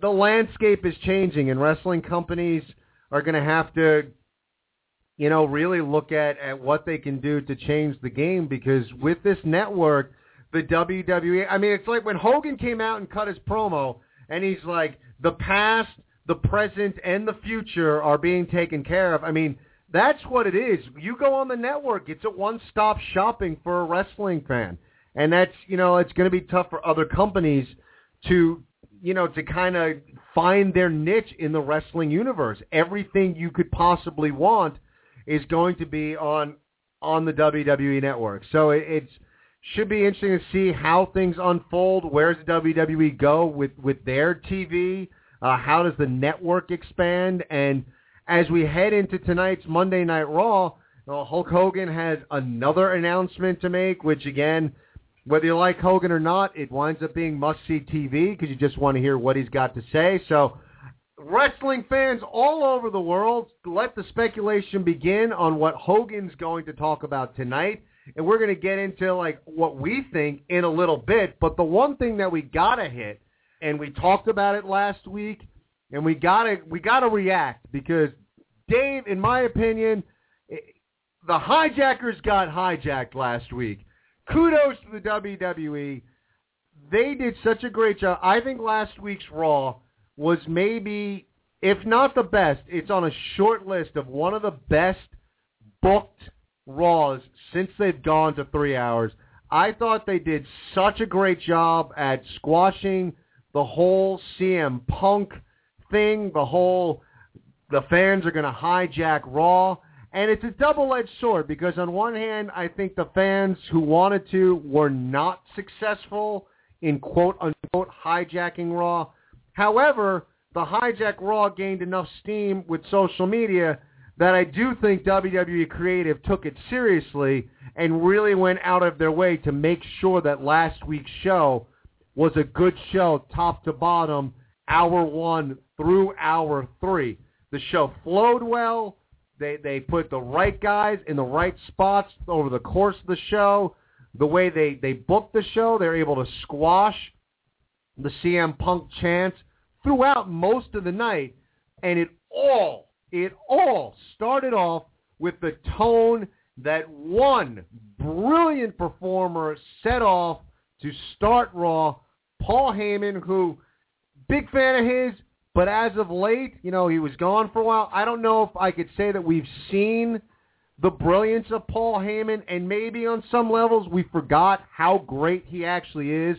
the landscape is changing, and wrestling companies are going to have to, you know, really look at what they can do to change the game, because with this network, the WWE, I mean, it's like when Hogan came out and cut his promo, and he's like, the past, the present, and the future are being taken care of. I mean, that's what it is. You go on the network, it's a one-stop shopping for a wrestling fan. And that's, you know, it's going to be tough for other companies to, you know, to kind of find their niche in the wrestling universe. Everything you could possibly want is going to be on the WWE Network. So it's should be interesting to see how things unfold. Where does WWE go with their TV? How does the network expand? And as we head into tonight's Monday Night Raw, Hulk Hogan has another announcement to make, which, again, whether you like Hogan or not, it winds up being must-see TV because you just want to hear what he's got to say. So wrestling fans all over the world, let the speculation begin on what Hogan's going to talk about tonight. And we're going to get into like what we think in a little bit. But the one thing that we got to hit, and we talked about it last week, and we gotta react because, Dave, in my opinion, the hijackers got hijacked last week. Kudos to the WWE. They did such a great job. I think last week's Raw was maybe, if not the best, it's on a short list of one of the best booked Raws since they've gone to 3 hours. I thought they did such a great job at squashing the whole CM Punk thing, the fans are going to hijack Raw, and it's a double-edged sword because on one hand, I think the fans who wanted to were not successful in quote-unquote hijacking Raw. However, the hijack Raw gained enough steam with social media that I do think WWE Creative took it seriously and really went out of their way to make sure that last week's show was a good show top to bottom, hour one through hour three. The show flowed well. They put the right guys in the right spots over the course of the show. The way they booked the show, they're able to squash the CM Punk chants throughout most of the night. And it all started off with the tone that one brilliant performer set off to start Raw, Paul Heyman, who, big fan of his, but as of late, you know, he was gone for a while. I don't know if I could say that we've seen the brilliance of Paul Heyman, and maybe on some levels we forgot how great he actually is.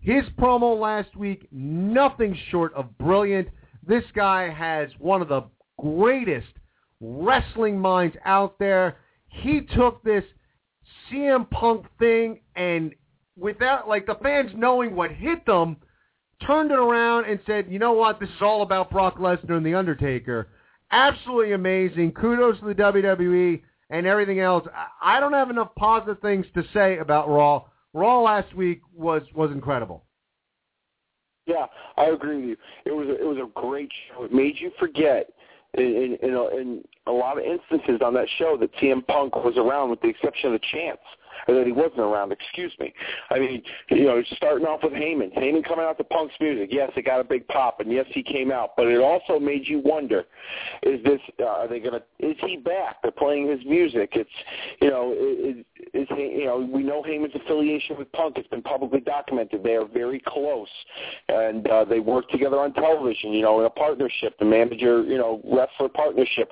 His promo last week, nothing short of brilliant. This guy has one of the greatest wrestling minds out there. He took this CM Punk thing and without, like, the fans knowing what hit them, turned it around and said, you know what, this is all about Brock Lesnar and The Undertaker. Absolutely amazing. Kudos to the WWE and everything else. I don't have enough positive things to say about Raw. Raw last week was incredible. Yeah, I agree with you. It was a great show. It made you forget in a lot of instances on that show that CM Punk was around with the exception of the chants. or that he wasn't around, excuse me. I mean, you know, starting off with Heyman. Heyman coming out to Punk's music. Yes, it got a big pop, and yes, he came out. But it also made you wonder, is he back? They're playing his music. We know Heyman's affiliation with Punk. It's been publicly documented. They are very close, and they work together on television, you know, in a partnership, the manager, you know, wrestler partnership.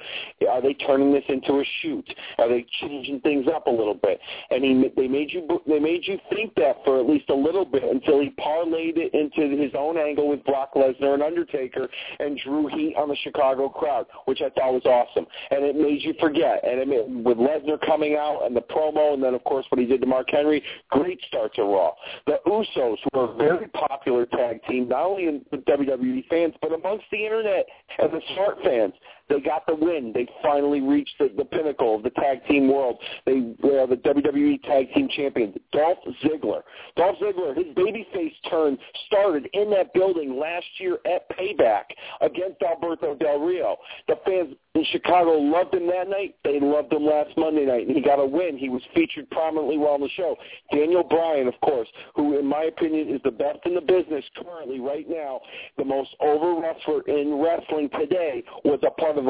Are they turning this into a shoot? Are they changing things up a little bit? And they made you think that for at least a little bit until he parlayed it into his own angle with Brock Lesnar and Undertaker and drew heat on the Chicago crowd, which I thought was awesome. And it made you forget. And it made, with Lesnar coming out and the promo, and then, of course, what he did to Mark Henry, great start to Raw. The Usos, who are a very popular tag team, not only in the WWE fans, but amongst the Internet and the smart fans. They got the win. They finally reached the pinnacle of the tag team world. They are the WWE tag team champions. Dolph Ziggler. Dolph Ziggler, his babyface turn started in that building last year at Payback against Alberto Del Rio. The fans in Chicago loved him that night. They loved him last Monday night, and he got a win. He was featured prominently well on the show. Daniel Bryan, of course, who in my opinion is the best in the business currently right now, the most over wrestler in wrestling today, was a part of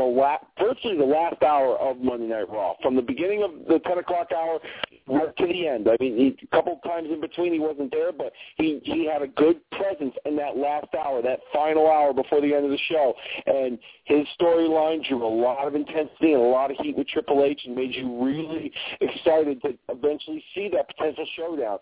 virtually the last hour of Monday Night Raw. From the beginning of the 10 o'clock hour to the end. I mean, a couple times in between he wasn't there, but he had a good presence in that last hour, that final hour before the end of the show. And his storyline drew a lot of intensity and a lot of heat with Triple H and made you really excited to eventually see that potential showdown.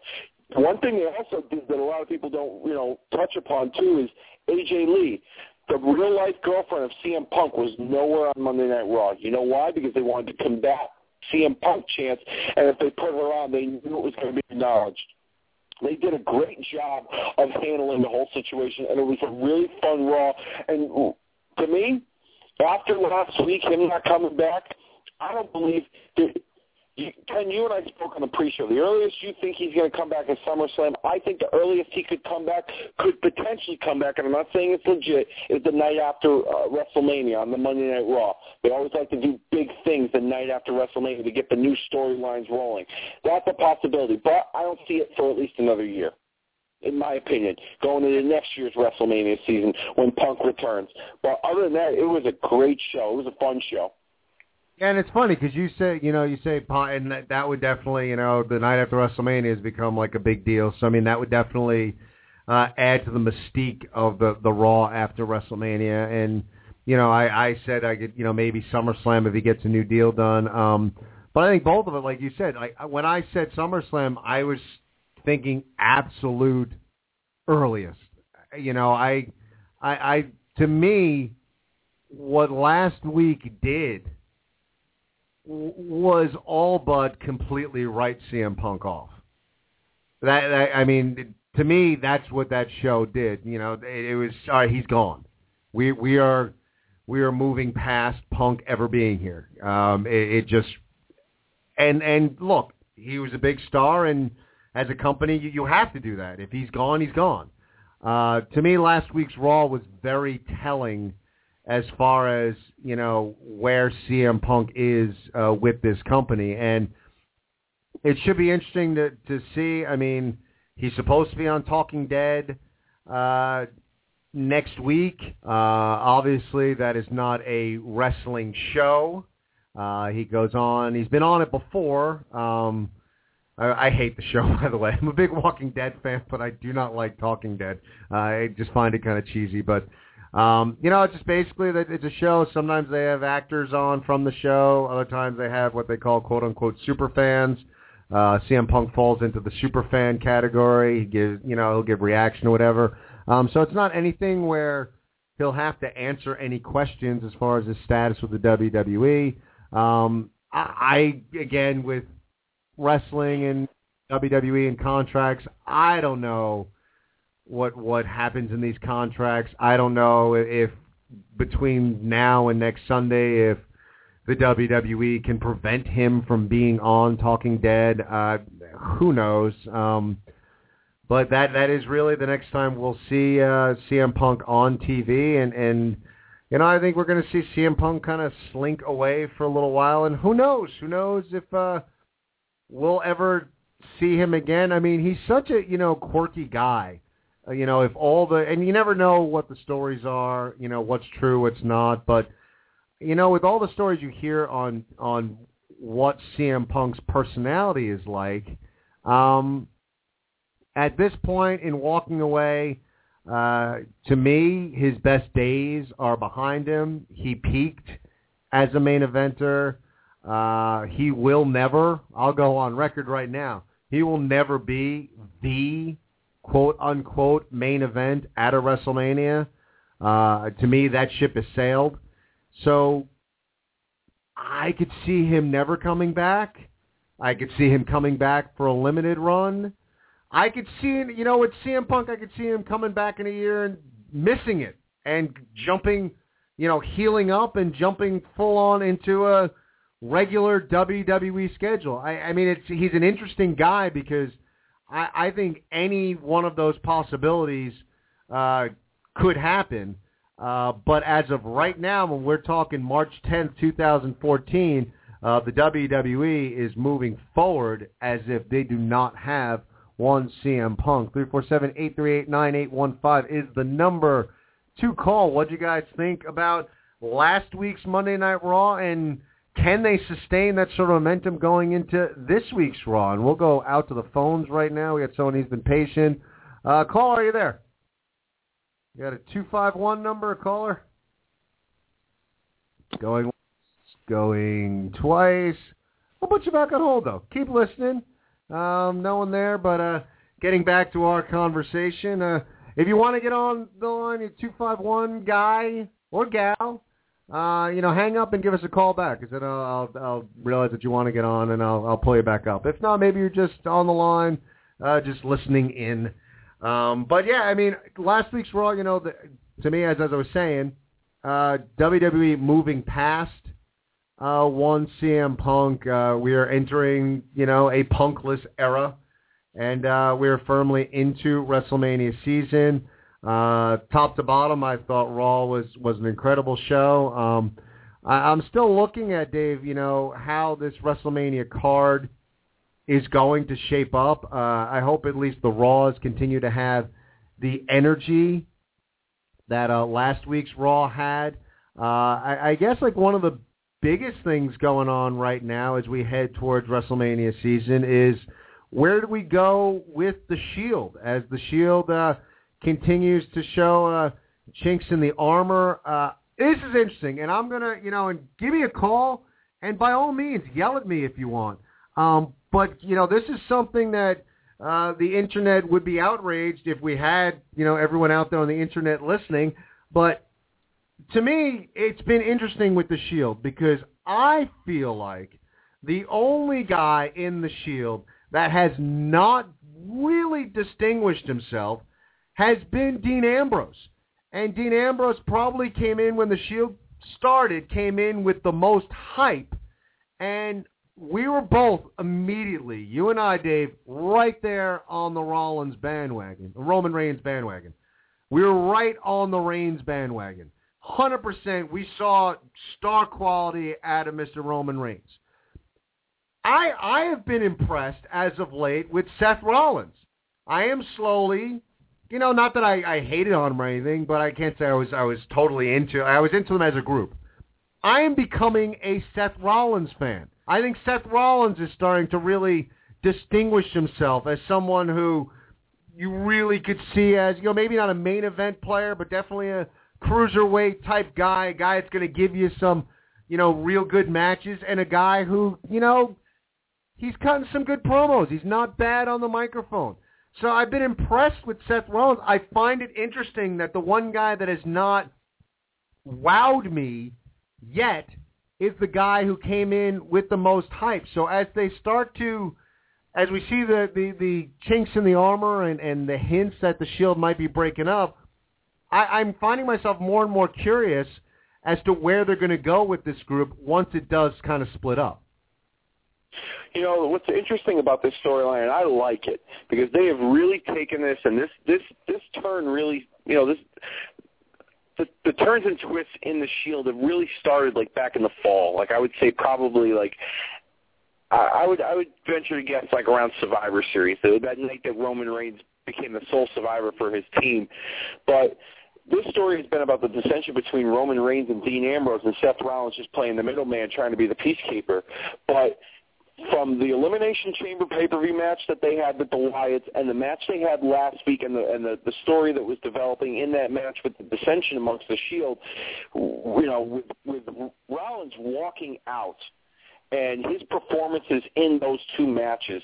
One thing they also did that a lot of people don't, you know, touch upon too is AJ Lee. The real-life girlfriend of CM Punk was nowhere on Monday Night Raw. You know why? Because they wanted to combat CM Punk chance, and if they put her on, they knew it was going to be acknowledged. They did a great job of handling the whole situation, and it was a really fun Raw. And to me, after last week, him not coming back, I don't believe that. Ken, you and I spoke on the pre-show. The earliest you think he's going to come back is SummerSlam. I think the earliest he could potentially come back, and I'm not saying it's legit, is the night after WrestleMania on the Monday Night Raw. They always like to do big things the night after WrestleMania to get the new storylines rolling. That's a possibility, but I don't see it for at least another year. In my opinion, going into next year's WrestleMania season when Punk returns. But other than that, it was a great show. It was a fun show. Yeah, and it's funny because you say and that would definitely, you know, the night after WrestleMania has become like a big deal. So, I mean, that would definitely add to the mystique of the Raw after WrestleMania. And, you know, I said I could, you know, maybe SummerSlam if he gets a new deal done. But I think both of it, like you said, like when I said SummerSlam, I was thinking absolute earliest. You know, I to me, what last week did was all but completely write CM Punk off. I mean, to me, that's what that show did. You know, it was, all right, he's gone. We are moving past Punk ever being here. It just, and look, he was a big star, and as a company, you have to do that. If he's gone, he's gone. To me, last week's Raw was very telling as far as, you know, where CM Punk is with this company. And it should be interesting to see. I mean, he's supposed to be on Talking Dead next week. Obviously, that is not a wrestling show. He goes on. He's been on it before. I hate the show, by the way. I'm a big Walking Dead fan, but I do not like Talking Dead. I just find it kind of cheesy, but... you know, it's just basically that it's a show. Sometimes they have actors on from the show. Other times they have what they call quote-unquote superfans. CM Punk falls into the superfan category. He gives, you know, he'll give reaction or whatever. So it's not anything where he'll have to answer any questions as far as his status with the WWE. I again, with wrestling and WWE and contracts, I don't know what happens in these contracts. I don't know if between now and next Sunday if the WWE can prevent him from being on Talking Dead. Who knows? But that is really the next time we'll see CM Punk on TV. And you know, I think we're going to see CM Punk kind of slink away for a little while. And who knows? Who knows if we'll ever see him again. I mean, he's such a, you know, quirky guy. You know, if all the, and you never know what the stories are, you know, what's true, what's not. But, you know, with all the stories you hear on what CM Punk's personality is like, at this point in walking away, to me, his best days are behind him. He peaked as a main eventer. He will never, I'll go on record right now, he will never be the quote-unquote main event at a WrestleMania. To me, that ship has sailed. So I could see him never coming back. I could see him coming back for a limited run. I could see, you know, with CM Punk, I could see him coming back in a year and missing it and jumping, you know, healing up and jumping full on into a regular WWE schedule. I mean, he's an interesting guy because I think any one of those possibilities could happen. But as of right now, when we're talking March 10th, 2014, the WWE is moving forward as if they do not have one CM Punk. 347-838-9815 is the number to call. What do you guys think about last week's Monday Night Raw, and can they sustain that sort of momentum going into this week's Raw? And we'll go out to the phones right now. We got someone who's been patient. Caller, are you there? You got a 251 number, caller? Going once, going twice. I'll put you back on hold, though. Keep listening. No one there, but getting back to our conversation, if you want to get on the line, you're 251 guy or gal, you know, hang up and give us a call back, because then I'll realize that you want to get on, and I'll pull you back up. If not, maybe you're just on the line, just listening in. But yeah, I mean, last week's Raw, you know, to me, as I was saying, WWE moving past one CM Punk. We are entering, you know, a punkless era, and we are firmly into WrestleMania season. Top to bottom, I thought Raw was an incredible show. I'm still looking at, Dave, you know, how this WrestleMania card is going to shape up. I hope at least the Raws continue to have the energy that last week's Raw had. I guess like one of the biggest things going on right now as we head towards WrestleMania season is, where do we go with The Shield? As The Shield continues to show chinks in the armor, this is interesting, and I'm going to, you know, and give me a call, and by all means, yell at me if you want. But, you know, this is something that the internet would be outraged if we had, you know, everyone out there on the internet listening, but to me, it's been interesting with The Shield, because I feel like the only guy in The Shield that has not really distinguished himself has been Dean Ambrose. And Dean Ambrose probably came in when The Shield started, came in with the most hype. And we were both immediately, you and I, Dave, right there on the Rollins bandwagon, the Roman Reigns bandwagon. We were right on the Reigns bandwagon. 100%, we saw star quality out of Mr. Roman Reigns. I have been impressed as of late with Seth Rollins. I am slowly, you know, not that I hated on him or anything, but I can't say I was totally into, I was into him as a group. I am becoming a Seth Rollins fan. I think Seth Rollins is starting to really distinguish himself as someone who you really could see as, you know, maybe not a main event player, but definitely a cruiserweight type guy, a guy that's going to give you some, you know, real good matches, and a guy who, you know, he's cutting some good promos. He's not bad on the microphone. So I've been impressed with Seth Rollins. I find it interesting that the one guy that has not wowed me yet is the guy who came in with the most hype. So as they start to, as we see the chinks in the armor and the hints that the Shield might be breaking up, I'm finding myself more and more curious as to where they're going to go with this group once it does kind of split up. You know, what's interesting about this storyline, and I like it, because they have really taken this, and this turn really, you know, the turns and twists in the Shield have really started, like, back in the fall. Like, I would say probably, like, I would venture to guess like around Survivor Series, that night that Roman Reigns became the sole survivor for his team. But this story has been about the dissension between Roman Reigns and Dean Ambrose, and Seth Rollins just playing the middleman, trying to be the peacekeeper. But from the Elimination Chamber pay-per-view match that they had with the Wyatts and the match they had last week and the story that was developing in that match with the dissension amongst the Shield, you know, with Rollins walking out and his performances in those two matches,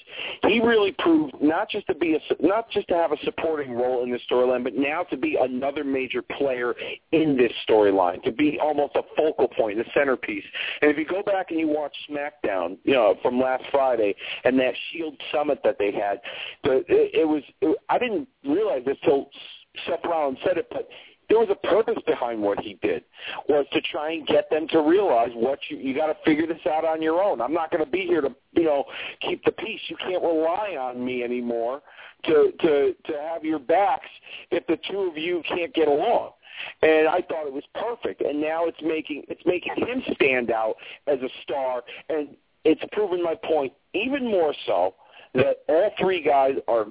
he really proved not just to have a supporting role in this storyline, but now to be another major player in this storyline, to be almost a focal point, the centerpiece. And if you go back and you watch SmackDown, you know, from last Friday and that Shield Summit that they had, I didn't realize this till Seth Rollins said it, but there was a purpose behind what he did, was to try and get them to realize what you got to figure this out on your own. I'm not going to be here to, you know, keep the peace. You can't rely on me anymore to have your backs if the two of you can't get along. And I thought it was perfect. And now it's making him stand out as a star. And it's proven my point even more so that all three guys are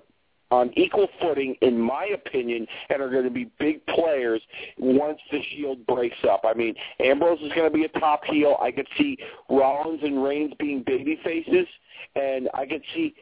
on equal footing, in my opinion, and are going to be big players once the Shield breaks up. I mean, Ambrose is going to be a top heel. I could see Rollins and Reigns being baby faces, and I could see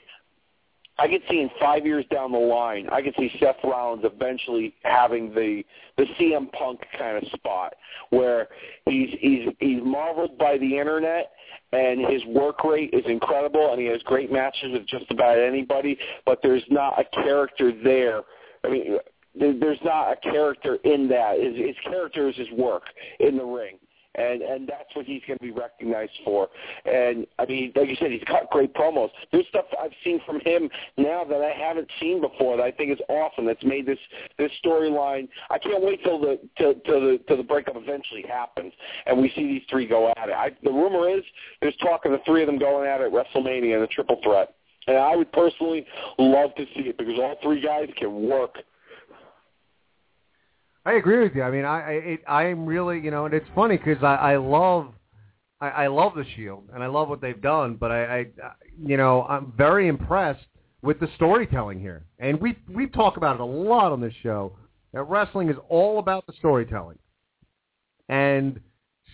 in 5 years down the line, I could see Seth Rollins eventually having the CM Punk kind of spot where he's marveled by the internet and his work rate is incredible and he has great matches with just about anybody, but there's not a character there. I mean, there's not a character in that. His character is his work in the ring. And that's what he's going to be recognized for. And, I mean, like you said, he's got great promos. There's stuff I've seen from him now that I haven't seen before that I think is awesome, that's made this storyline. I can't wait till the breakup eventually happens and we see these three go at it. The rumor is there's talk of the three of them going at it at WrestleMania in a triple threat. And I would personally love to see it because all three guys can work. I agree with you. I mean, I'm really, you know, and it's funny because I love the Shield and I love what they've done, but I'm very impressed with the storytelling here. And we talk about it a lot on this show, that wrestling is all about the storytelling. And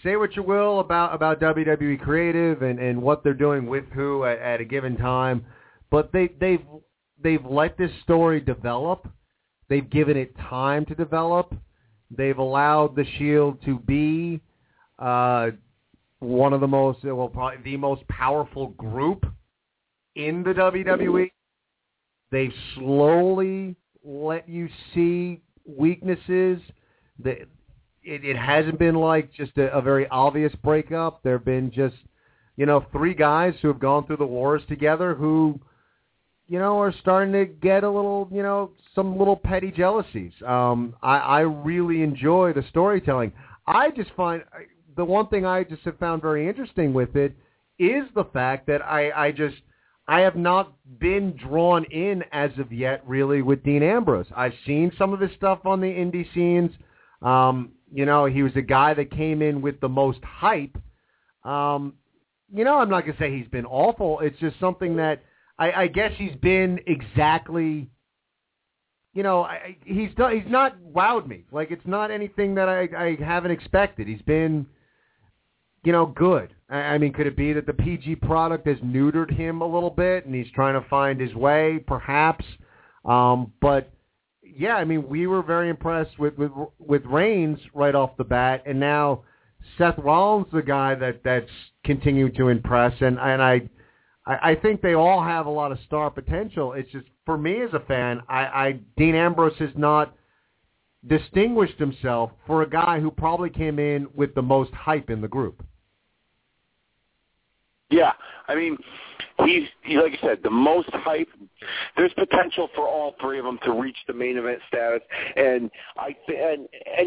say what you will about WWE Creative and what they're doing with who at a given time, but they've let this story develop. They've given it time to develop. They've allowed the Shield to be one of the most, well, probably the most powerful group in the WWE. They've slowly let you see weaknesses. It hasn't been like just a very obvious breakup. There have been just, you know, three guys who have gone through the wars together who, you know, are starting to get a little, you know, some little petty jealousies. I really enjoy the storytelling. I just find the one thing I just have found very interesting with it is the fact that I have not been drawn in as of yet really with Dean Ambrose. I've seen some of his stuff on the indie scenes. You know, he was the guy that came in with the most hype. You know, I'm not going to say he's been awful. It's just something that I guess he's been exactly, you know, he's not wowed me. Like, it's not anything that I haven't expected. He's been, you know, good. I mean, could it be that the PG product has neutered him a little bit and he's trying to find his way, perhaps? But, yeah, I mean, we were very impressed with Reigns right off the bat, and now Seth Rollins, the guy that's continued to impress, and I think they all have a lot of star potential. It's just, for me as a fan, Dean Ambrose has not distinguished himself for a guy who probably came in with the most hype in the group. Yeah, I mean, he's like I said, the most hype. There's potential for all three of them to reach the main event status, and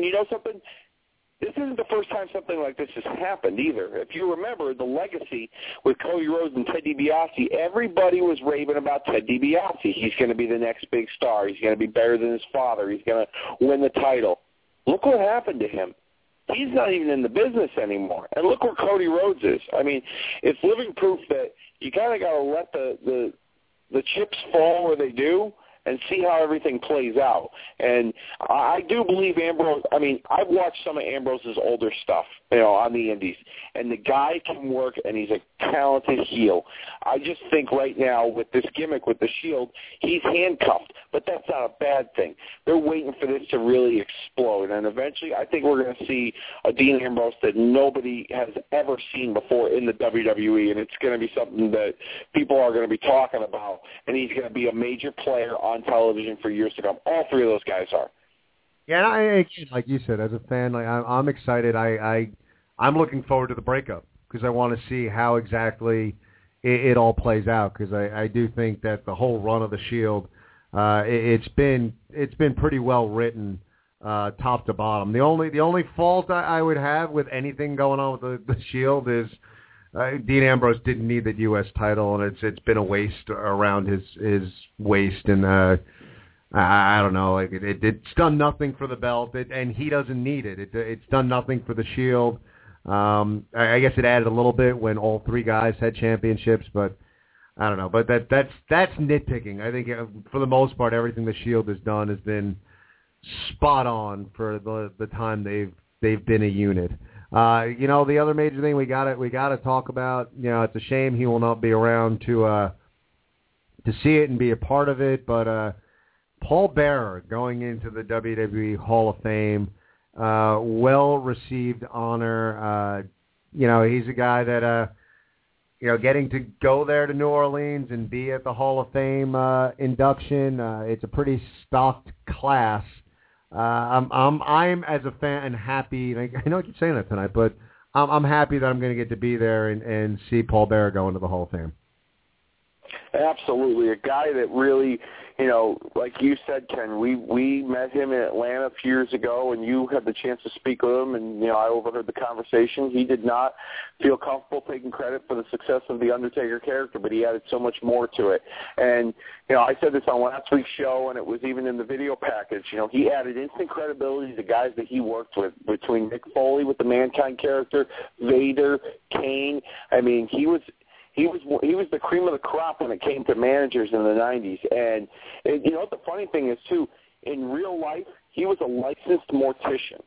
you know something. This isn't the first time something like this has happened either. If you remember the legacy with Cody Rhodes and Ted DiBiase, everybody was raving about Ted DiBiase. He's going to be the next big star. He's going to be better than his father. He's going to win the title. Look what happened to him. He's not even in the business anymore. And look where Cody Rhodes is. I mean, it's living proof that you kind of got to let the chips fall where they do and see how everything plays out. And I do believe Ambrose, I mean, I've watched some of Ambrose's older stuff, you know, on the indies, and the guy can work, and he's a talented heel. I just think right now with this gimmick, with the Shield, he's handcuffed, but that's not a bad thing. They're waiting for this to really explode, and eventually I think we're going to see a Dean Ambrose that nobody has ever seen before in the WWE, and it's going to be something that people are going to be talking about, and he's going to be a major player on television for years to come. All three of those guys are. Yeah, and I, like you said, as a fan, like I'm excited. I'm looking forward to the breakup because I want to see how exactly it all plays out. Because I do think that the whole run of the Shield, it's been pretty well written, top to bottom. The only fault I would have with anything going on with the Shield is Dean Ambrose didn't need that U.S. title, and it's been a waste around his waist, and I don't know, like it's done nothing for the belt, and he doesn't need it. It's done nothing for the Shield. I guess it added a little bit when all three guys had championships, but I don't know. But that's nitpicking. I think for the most part, everything the Shield has done has been spot on for the time they've been a unit. You know, the other major thing we got to talk about, you know, it's a shame he will not be around to see it and be a part of it, but Paul Bearer going into the WWE Hall of Fame, well-received honor. You know, he's a guy that, you know, getting to go there to New Orleans and be at the Hall of Fame induction, it's a pretty stocked class. I'm as a fan happy. Like, I know I keep saying that tonight, but I'm happy that I'm going to get to be there and see Paul Bearer go into the Hall of Fame. Absolutely, a guy that really, you know, like you said, Ken, we met him in Atlanta a few years ago, and you had the chance to speak with him, and, you know, I overheard the conversation. He did not feel comfortable taking credit for the success of the Undertaker character, but he added so much more to it. And, you know, I said this on last week's show, and it was even in the video package. You know, he added instant credibility to guys that he worked with, between Mick Foley with the Mankind character, Vader, Kane. I mean, he was the cream of the crop when it came to managers in the 90s. And you know what the funny thing is, too? In real life, he was a licensed mortician.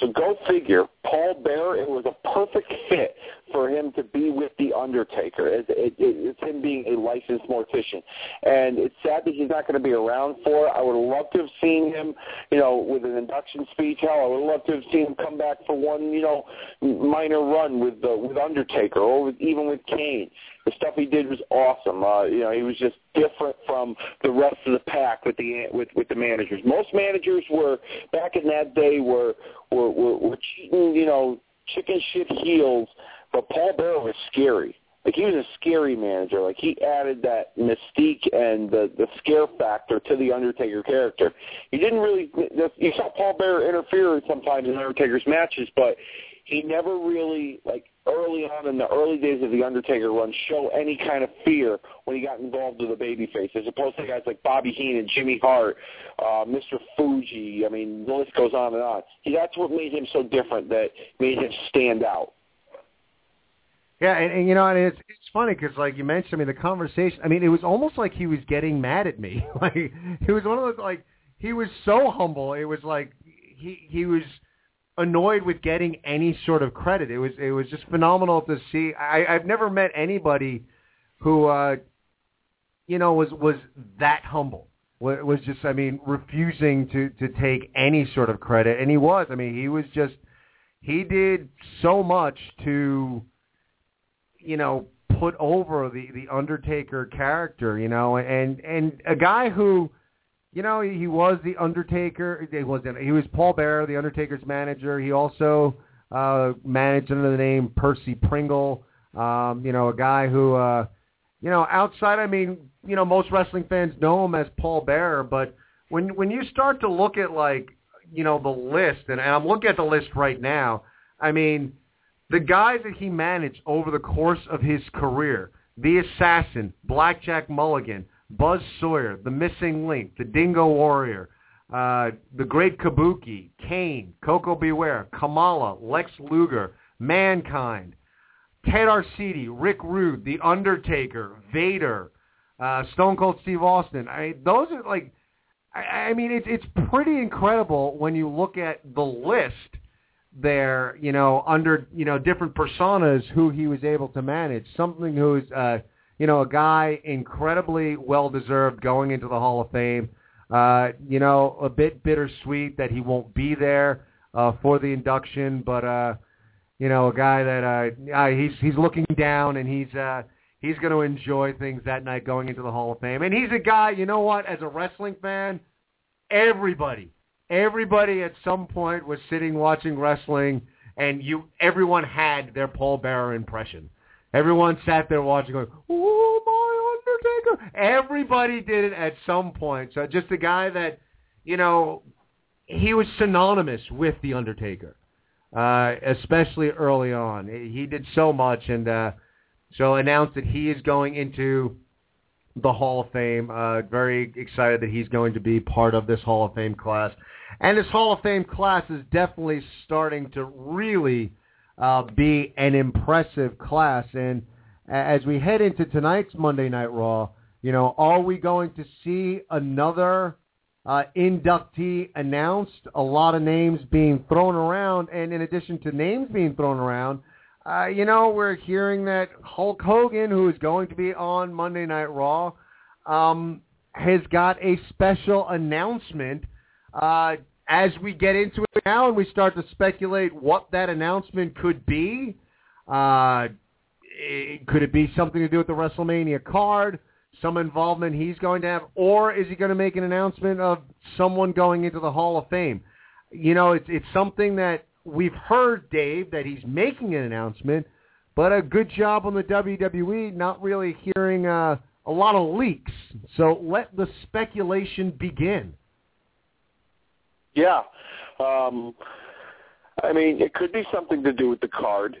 So go figure, Paul Bearer, it was a perfect fit for him to be with The Undertaker. It's him being a licensed mortician. And it's sad that he's not going to be around for it. I would have loved to have seen him, you know, with an induction speech. Hell, I would have loved to have seen him come back for one, you know, minor run with Undertaker or even with Kane. The stuff he did was awesome. You know, he was just different from the rest of the pack with the managers. Most managers were back in that day were cheating, you know, chicken shit heels. But Paul Bearer was scary. Like, he was a scary manager. Like, he added that mystique and the scare factor to the Undertaker character. He didn't really – you saw Paul Bearer interfere sometimes in Undertaker's matches, but he never really, like, early on in the early days of the Undertaker run, show any kind of fear when he got involved with the babyface, as opposed to guys like Bobby Heenan, Jimmy Hart, Mr. Fuji. I mean, the list goes on and on. That's what made him so different, that made him stand out. Yeah, and you know, and it's funny because, like you mentioned, I mean, the conversation, I mean, it was almost like he was getting mad at me. Like, it was one of those, like, he was so humble. It was like he was annoyed with getting any sort of credit. It was just phenomenal to see. I've never met anybody who, you know, was that humble. Was just, I mean, refusing to take any sort of credit. And he was. I mean, he was just, he did so much to, you know, put over the Undertaker character, you know, and a guy who, you know, he was the Undertaker. He was Paul Bearer, the Undertaker's manager. He also managed under the name Percy Pringle, you know, a guy who, you know, outside, I mean, you know, most wrestling fans know him as Paul Bearer, but when you start to look at, like, you know, the list, and I'm looking at the list right now, I mean, the guys that he managed over the course of his career, The Assassin, Blackjack Mulligan, Buzz Sawyer, The Missing Link, The Dingo Warrior, The Great Kabuki, Kane, Coco Beware, Kamala, Lex Luger, Mankind, Ted Arcidi, Rick Rude, The Undertaker, Vader, Stone Cold Steve Austin. Those are like, it's pretty incredible when you look at the list there, under, different personas who he was able to manage. Something who's, a guy incredibly well-deserved going into the Hall of Fame. A bit bittersweet that he won't be there for the induction, but, a guy that he's looking down, and he's going to enjoy things that night going into the Hall of Fame. And he's a guy, you know what, as a wrestling fan, everybody at some point was sitting watching wrestling, and everyone had their Paul Bearer impression. Everyone sat there watching going, "Oh, my Undertaker." Everybody did it at some point. So just a guy that, he was synonymous with The Undertaker, especially early on. He did so much, and so announced that he is going into the Hall of Fame. Very excited that he's going to be part of this Hall of Fame class. And this Hall of Fame class is definitely starting to really be an impressive class. And as we head into tonight's Monday Night Raw, are we going to see another inductee announced? A lot of names being thrown around, and in addition to names being thrown around, we're hearing that Hulk Hogan, who is going to be on Monday Night Raw, has got a special announcement. As we get into it now and we start to speculate what that announcement could be, could it be something to do with the WrestleMania card, some involvement he's going to have, or is he going to make an announcement of someone going into the Hall of Fame? It's something that we've heard, Dave, that he's making an announcement, but a good job on the WWE not really hearing a lot of leaks. So let the speculation begin. Yeah. It could be something to do with the card.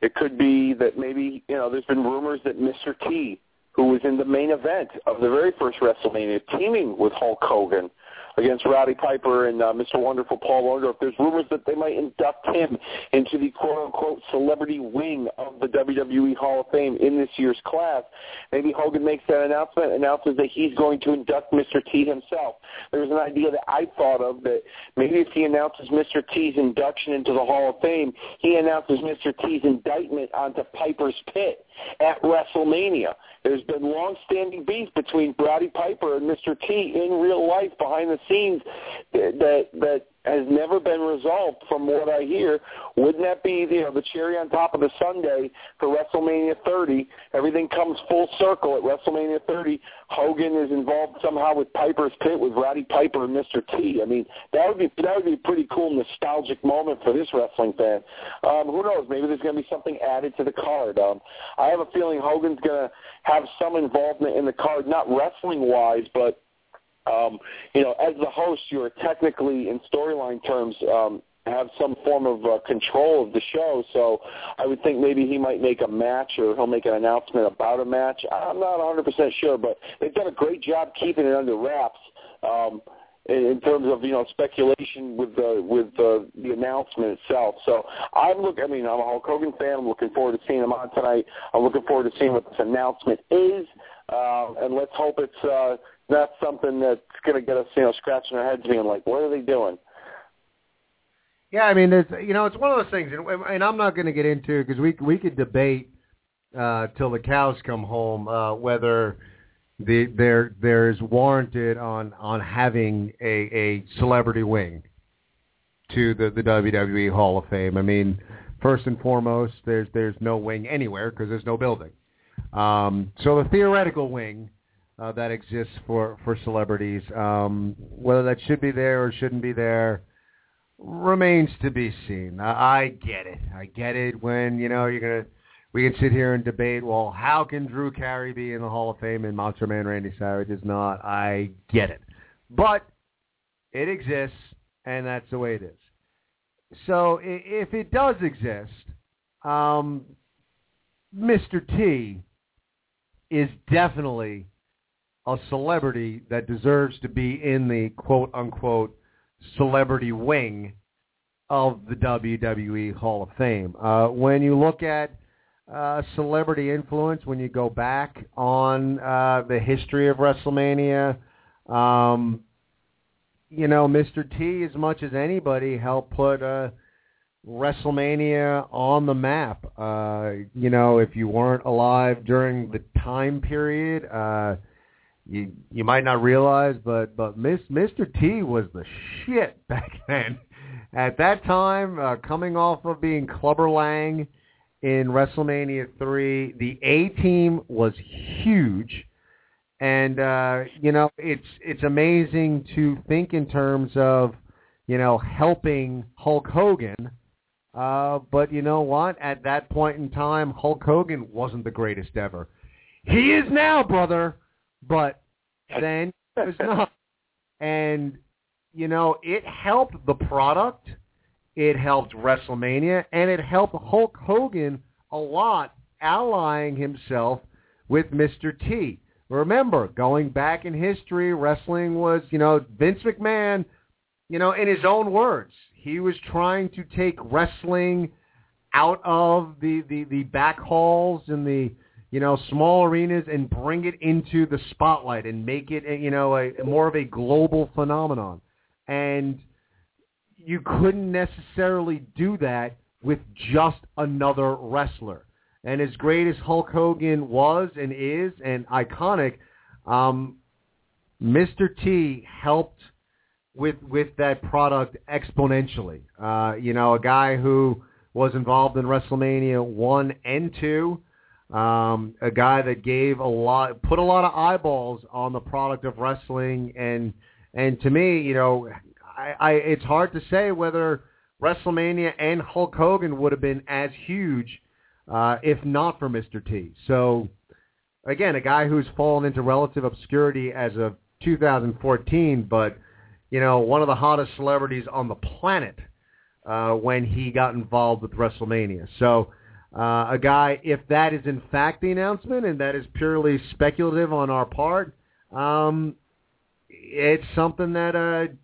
It could be that maybe, there's been rumors that Mr. T, who was in the main event of the very first WrestleMania, teaming with Hulk Hogan against Roddy Piper and Mr. Wonderful Paul Orndorff, there's rumors that they might induct him into the quote-unquote celebrity wing of the WWE Hall of Fame in this year's class. Maybe Hogan makes that announcement, announces that he's going to induct Mr. T himself. There's an idea that I thought of that maybe if he announces Mr. T's induction into the Hall of Fame, he announces Mr. T's indictment onto Piper's Pit at WrestleMania. There's been long-standing beef between Roddy Piper and Mr. T in real life behind the scenes that has never been resolved, from what I hear. Wouldn't that be the cherry on top of the sundae for WrestleMania 30? Everything comes full circle at WrestleMania 30. Hogan is involved somehow with Piper's Pit with Roddy Piper and Mr. T. That would be a pretty cool nostalgic moment for this wrestling fan. Who knows? Maybe there's going to be something added to the card. I have a feeling Hogan's going to have some involvement in the card, not wrestling-wise, but as the host, you are technically, in storyline terms, have some form of control of the show. So I would think maybe he might make a match, or he'll make an announcement about a match. I'm not 100% sure, but they've done a great job keeping it under wraps in terms of speculation with the announcement itself. So I'm a Hulk Hogan fan. I'm looking forward to seeing him on tonight. I'm looking forward to seeing what this announcement is, and let's hope it's not something that's going to get us, scratching our heads being like, what are they doing? Yeah, it's one of those things, and I'm not going to get into it because we could debate till the cows come home whether there is warranted on having a celebrity wing to the WWE Hall of Fame. First and foremost, there's no wing anywhere because there's no building. So the theoretical wing that exists for celebrities, whether that should be there or shouldn't be there, remains to be seen. I get it. I get it when, we can sit here and debate, well, how can Drew Carey be in the Hall of Fame and Macho Man Randy Savage is not? I get it. But it exists, and that's the way it is. So if it does exist, Mr. T is definitely a celebrity that deserves to be in the quote-unquote celebrity wing of the WWE Hall of Fame. When you look at celebrity influence, when you go back on the history of WrestleMania, Mr. T, as much as anybody, helped put WrestleMania on the map. If you weren't alive during the time period, you might not realize, but Mr. T was the shit back then. At that time, coming off of being Clubber Lang in WrestleMania 3, the A-Team was huge. And, it's amazing to think in terms of, helping Hulk Hogan. But you know what? At that point in time, Hulk Hogan wasn't the greatest ever. He is now, brother, but then he was not. And... it helped the product, it helped WrestleMania, and it helped Hulk Hogan a lot, allying himself with Mr. T. Remember, going back in history, wrestling was, Vince McMahon, in his own words, he was trying to take wrestling out of the back halls and the, small arenas and bring it into the spotlight and make it, a more of a global phenomenon. And you couldn't necessarily do that with just another wrestler. And as great as Hulk Hogan was and is and iconic, Mr. T helped with that product exponentially. A guy who was involved in WrestleMania 1 and 2, a guy that put a lot of eyeballs on the product of wrestling. And to me, I it's hard to say whether WrestleMania and Hulk Hogan would have been as huge if not for Mr. T. So, again, a guy who's fallen into relative obscurity as of 2014, but, one of the hottest celebrities on the planet when he got involved with WrestleMania. So, a guy, if that is in fact the announcement, and that is purely speculative on our part, it's something that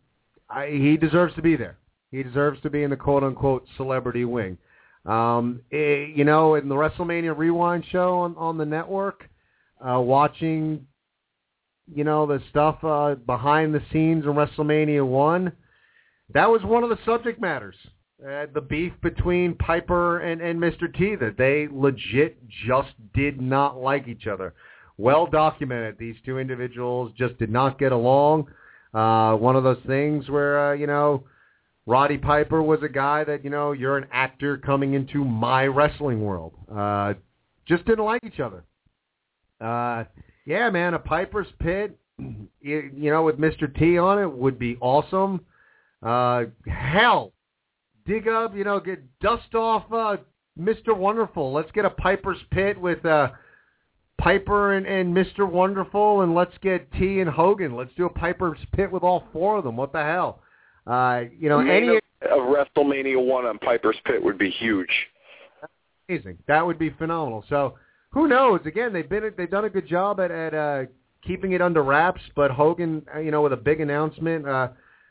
he deserves to be there. He deserves to be in the quote-unquote celebrity wing. In the WrestleMania Rewind show on the network, watching, the stuff behind the scenes in WrestleMania 1, that was one of the subject matters, the beef between Piper and Mr. T, that they legit just did not like each other. Well documented. These two individuals just did not get along. One of those things where, Roddy Piper was a guy that, you're an actor coming into my wrestling world. Just didn't like each other. Yeah, man, a Piper's Pit, with Mr. T on it would be awesome. Hell, dig up, get dust off Mr. Wonderful. Let's get a Piper's Pit with... Piper and Mr. Wonderful, and let's get T and Hogan. Let's do a Piper's Pit with all four of them. What the hell? A WrestleMania 1 on Piper's Pit would be huge. Amazing. That would be phenomenal. So who knows? Again, they've done a good job at keeping it under wraps, but Hogan, with a big announcement, I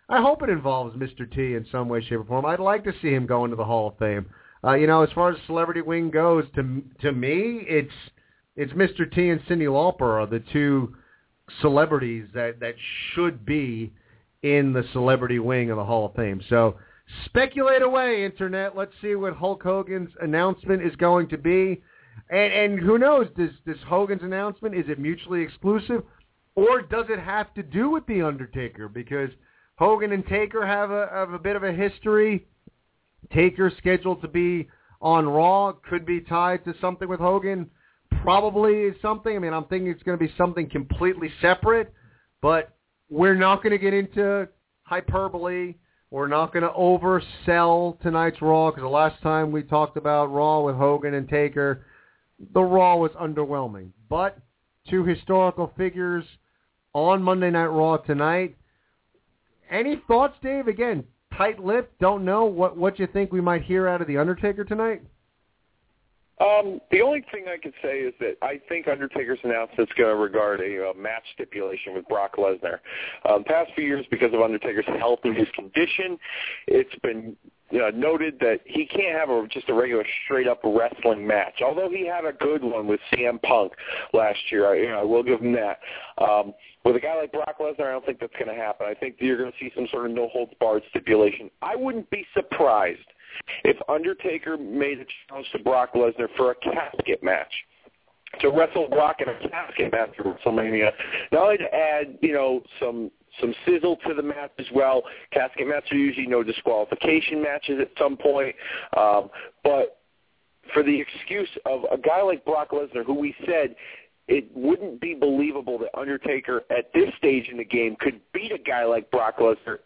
hope it involves Mr. T in some way, shape, or form. I'd like to see him go into the Hall of Fame. As far as celebrity wing goes, to me, It's Mr. T and Cyndi Lauper are the two celebrities that should be in the celebrity wing of the Hall of Fame. So speculate away, Internet. Let's see what Hulk Hogan's announcement is going to be. And who knows, this Hogan's announcement, is it mutually exclusive? Or does it have to do with The Undertaker? Because Hogan and Taker have a bit of a history. Taker scheduled to be on Raw could be tied to something with Hogan. Probably is something. I mean, I'm thinking it's going to be something completely separate, but we're not going to get into hyperbole. We're not going to oversell tonight's Raw, because the last time we talked about Raw with Hogan and Taker, the Raw was underwhelming. But two historical figures on Monday Night Raw tonight. Any thoughts, Dave? Again, tight-lipped, don't know. What you think we might hear out of The Undertaker tonight? The only thing I could say is that I think Undertaker's announcement is going to regard a match stipulation with Brock Lesnar. The past few years, because of Undertaker's health and his condition, it's been noted that he can't have just a regular straight-up wrestling match, although he had a good one with CM Punk last year. I will give him that. With a guy like Brock Lesnar, I don't think that's going to happen. I think you're going to see some sort of no-holds-barred stipulation. I wouldn't be surprised if Undertaker made a challenge to Brock Lesnar for a casket match, to wrestle Brock in a casket match for WrestleMania, not only to add, some sizzle to the match as well. Casket matches are usually no disqualification matches at some point. But for the excuse of a guy like Brock Lesnar, who we said it wouldn't be believable that Undertaker at this stage in the game could beat a guy like Brock Lesnar,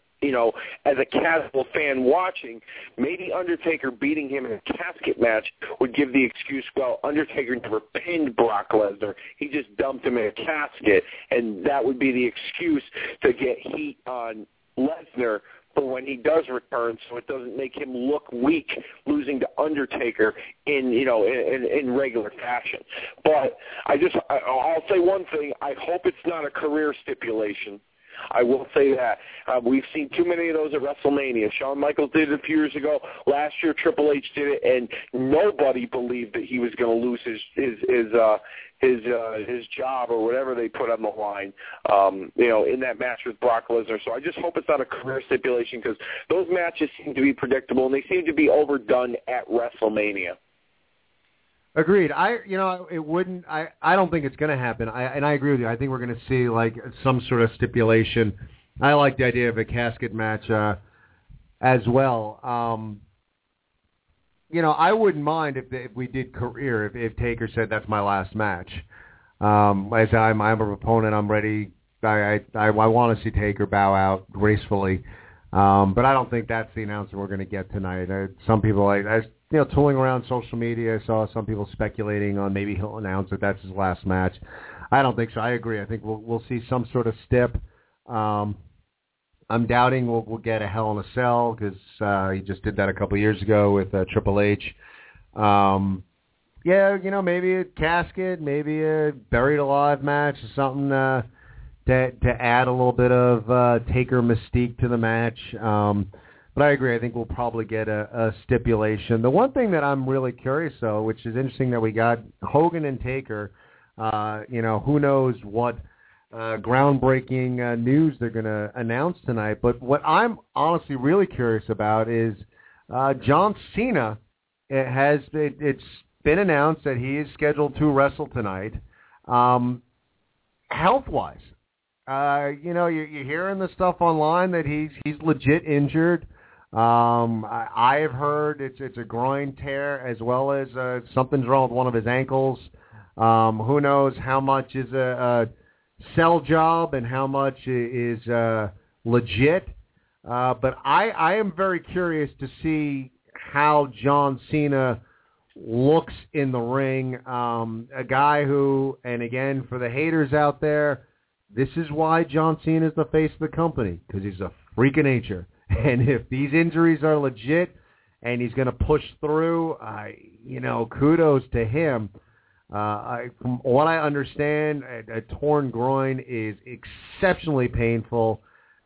as a casual fan watching, maybe Undertaker beating him in a casket match would give the excuse, well, Undertaker never pinned Brock Lesnar. He just dumped him in a casket, and that would be the excuse to get heat on Lesnar for when he does return, so it doesn't make him look weak losing to Undertaker in regular fashion. But I'll say one thing. I hope it's not a career stipulation. I will say that. We've seen too many of those at WrestleMania. Shawn Michaels did it a few years ago. Last year, Triple H did it, and nobody believed that he was going to lose his job or whatever they put on the line, in that match with Brock Lesnar. So I just hope it's not a career stipulation, because those matches seem to be predictable, and they seem to be overdone at WrestleMania. Agreed. It wouldn't. I don't think it's going to happen. I agree with you. I think we're going to see some sort of stipulation. I like the idea of a casket match as well. I wouldn't mind if we did career. If Taker said that's my last match, I'm a proponent. I'm ready. I want to see Taker bow out gracefully. But I don't think that's the announcement we're going to get tonight. Some people tooling around social media, I saw some people speculating on maybe he'll announce that that's his last match. I don't think so. I agree. I think we'll see some sort of stip. I'm doubting we'll get a Hell in a Cell, because he just did that a couple years ago with Triple H. Maybe a casket, maybe a buried alive match or something to add a little bit of Taker mystique to the match. But I agree. I think we'll probably get a stipulation. The one thing that I'm really curious, though, which is interesting that we got Hogan and Taker, who knows what groundbreaking news they're going to announce tonight. But what I'm honestly really curious about is John Cena. It's been announced that he is scheduled to wrestle tonight. Health-wise, you're hearing the stuff online that he's legit injured. I've heard it's a groin tear, as well as something's wrong with one of his ankles. Who knows how much is a sell job and how much is legit. But I am very curious to see how John Cena looks in the ring. A guy who, and again, for the haters out there, this is why John Cena is the face of the company, because he's a freak of nature. And if these injuries are legit and he's going to push through, kudos to him. From what I understand, a torn groin is exceptionally painful,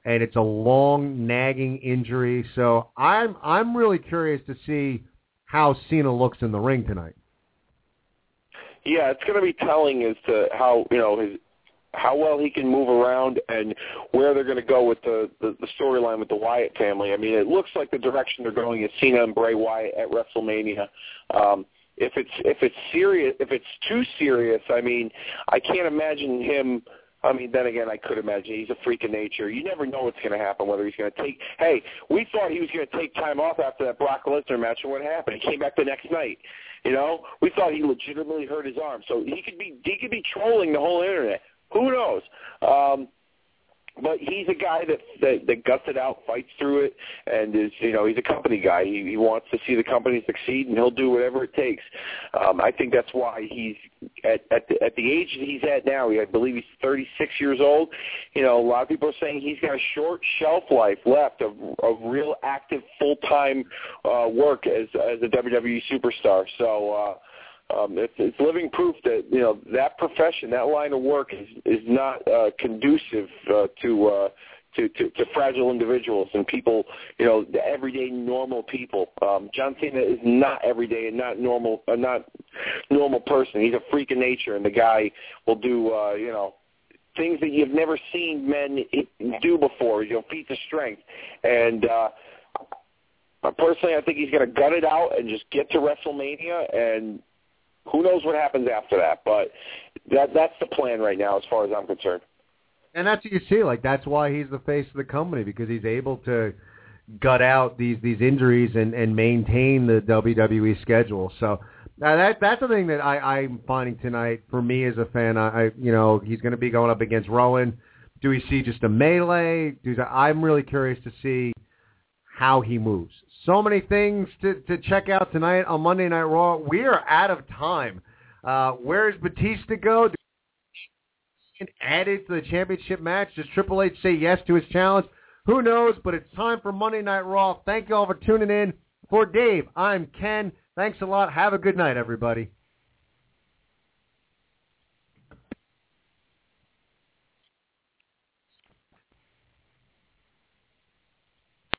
and it's a long, nagging injury. So I'm really curious to see how Cena looks in the ring tonight. Yeah, it's going to be telling as to how how well he can move around and where they're going to go with the storyline with the Wyatt family. I mean, it looks like the direction they're going is Cena and Bray Wyatt at WrestleMania. If it's serious, if it's too serious, I mean, I can't imagine him. I mean, then again, I could imagine he's a freak of nature. You never know what's going to happen, whether he's going to take – hey, we thought he was going to take time off after that Brock Lesnar match, and what happened? He came back the next night. We thought he legitimately hurt his arm. So he could be trolling the whole internet. Who knows? But he's a guy that guts it out, fights through it, and is he's a company guy. He wants to see the company succeed, and he'll do whatever it takes. I think that's why he's at the age that he's at now. I believe he's 36 years old. A lot of people are saying he's got a short shelf life left of real active full time work as a WWE superstar. So. It's living proof that that profession, that line of work, is not conducive to fragile individuals and people, you know, the everyday normal people. John Cena is not everyday and not normal person. He's a freak of nature, and the guy will do, you know, things that you've never seen men do before, you know, feats of strength. And personally, I think he's going to gut it out and just get to WrestleMania, and who knows what happens after that. But that's the plan right now as far as I'm concerned. And that's what you see. Like, that's why he's the face of the company, because he's able to gut out these injuries and maintain the WWE schedule. So now that's the thing that I'm finding tonight for me as a fan. I he's going to be going up against Rowan. Do we see just a melee? I'm really curious to see how he moves. So many things to check out tonight on Monday Night Raw. We are out of time. Where does Batista go? Do added to the championship match? Does Triple H say yes to his challenge? Who knows, but it's time for Monday Night Raw. Thank you all for tuning in. For Dave, I'm Ken. Thanks a lot. Have a good night, everybody.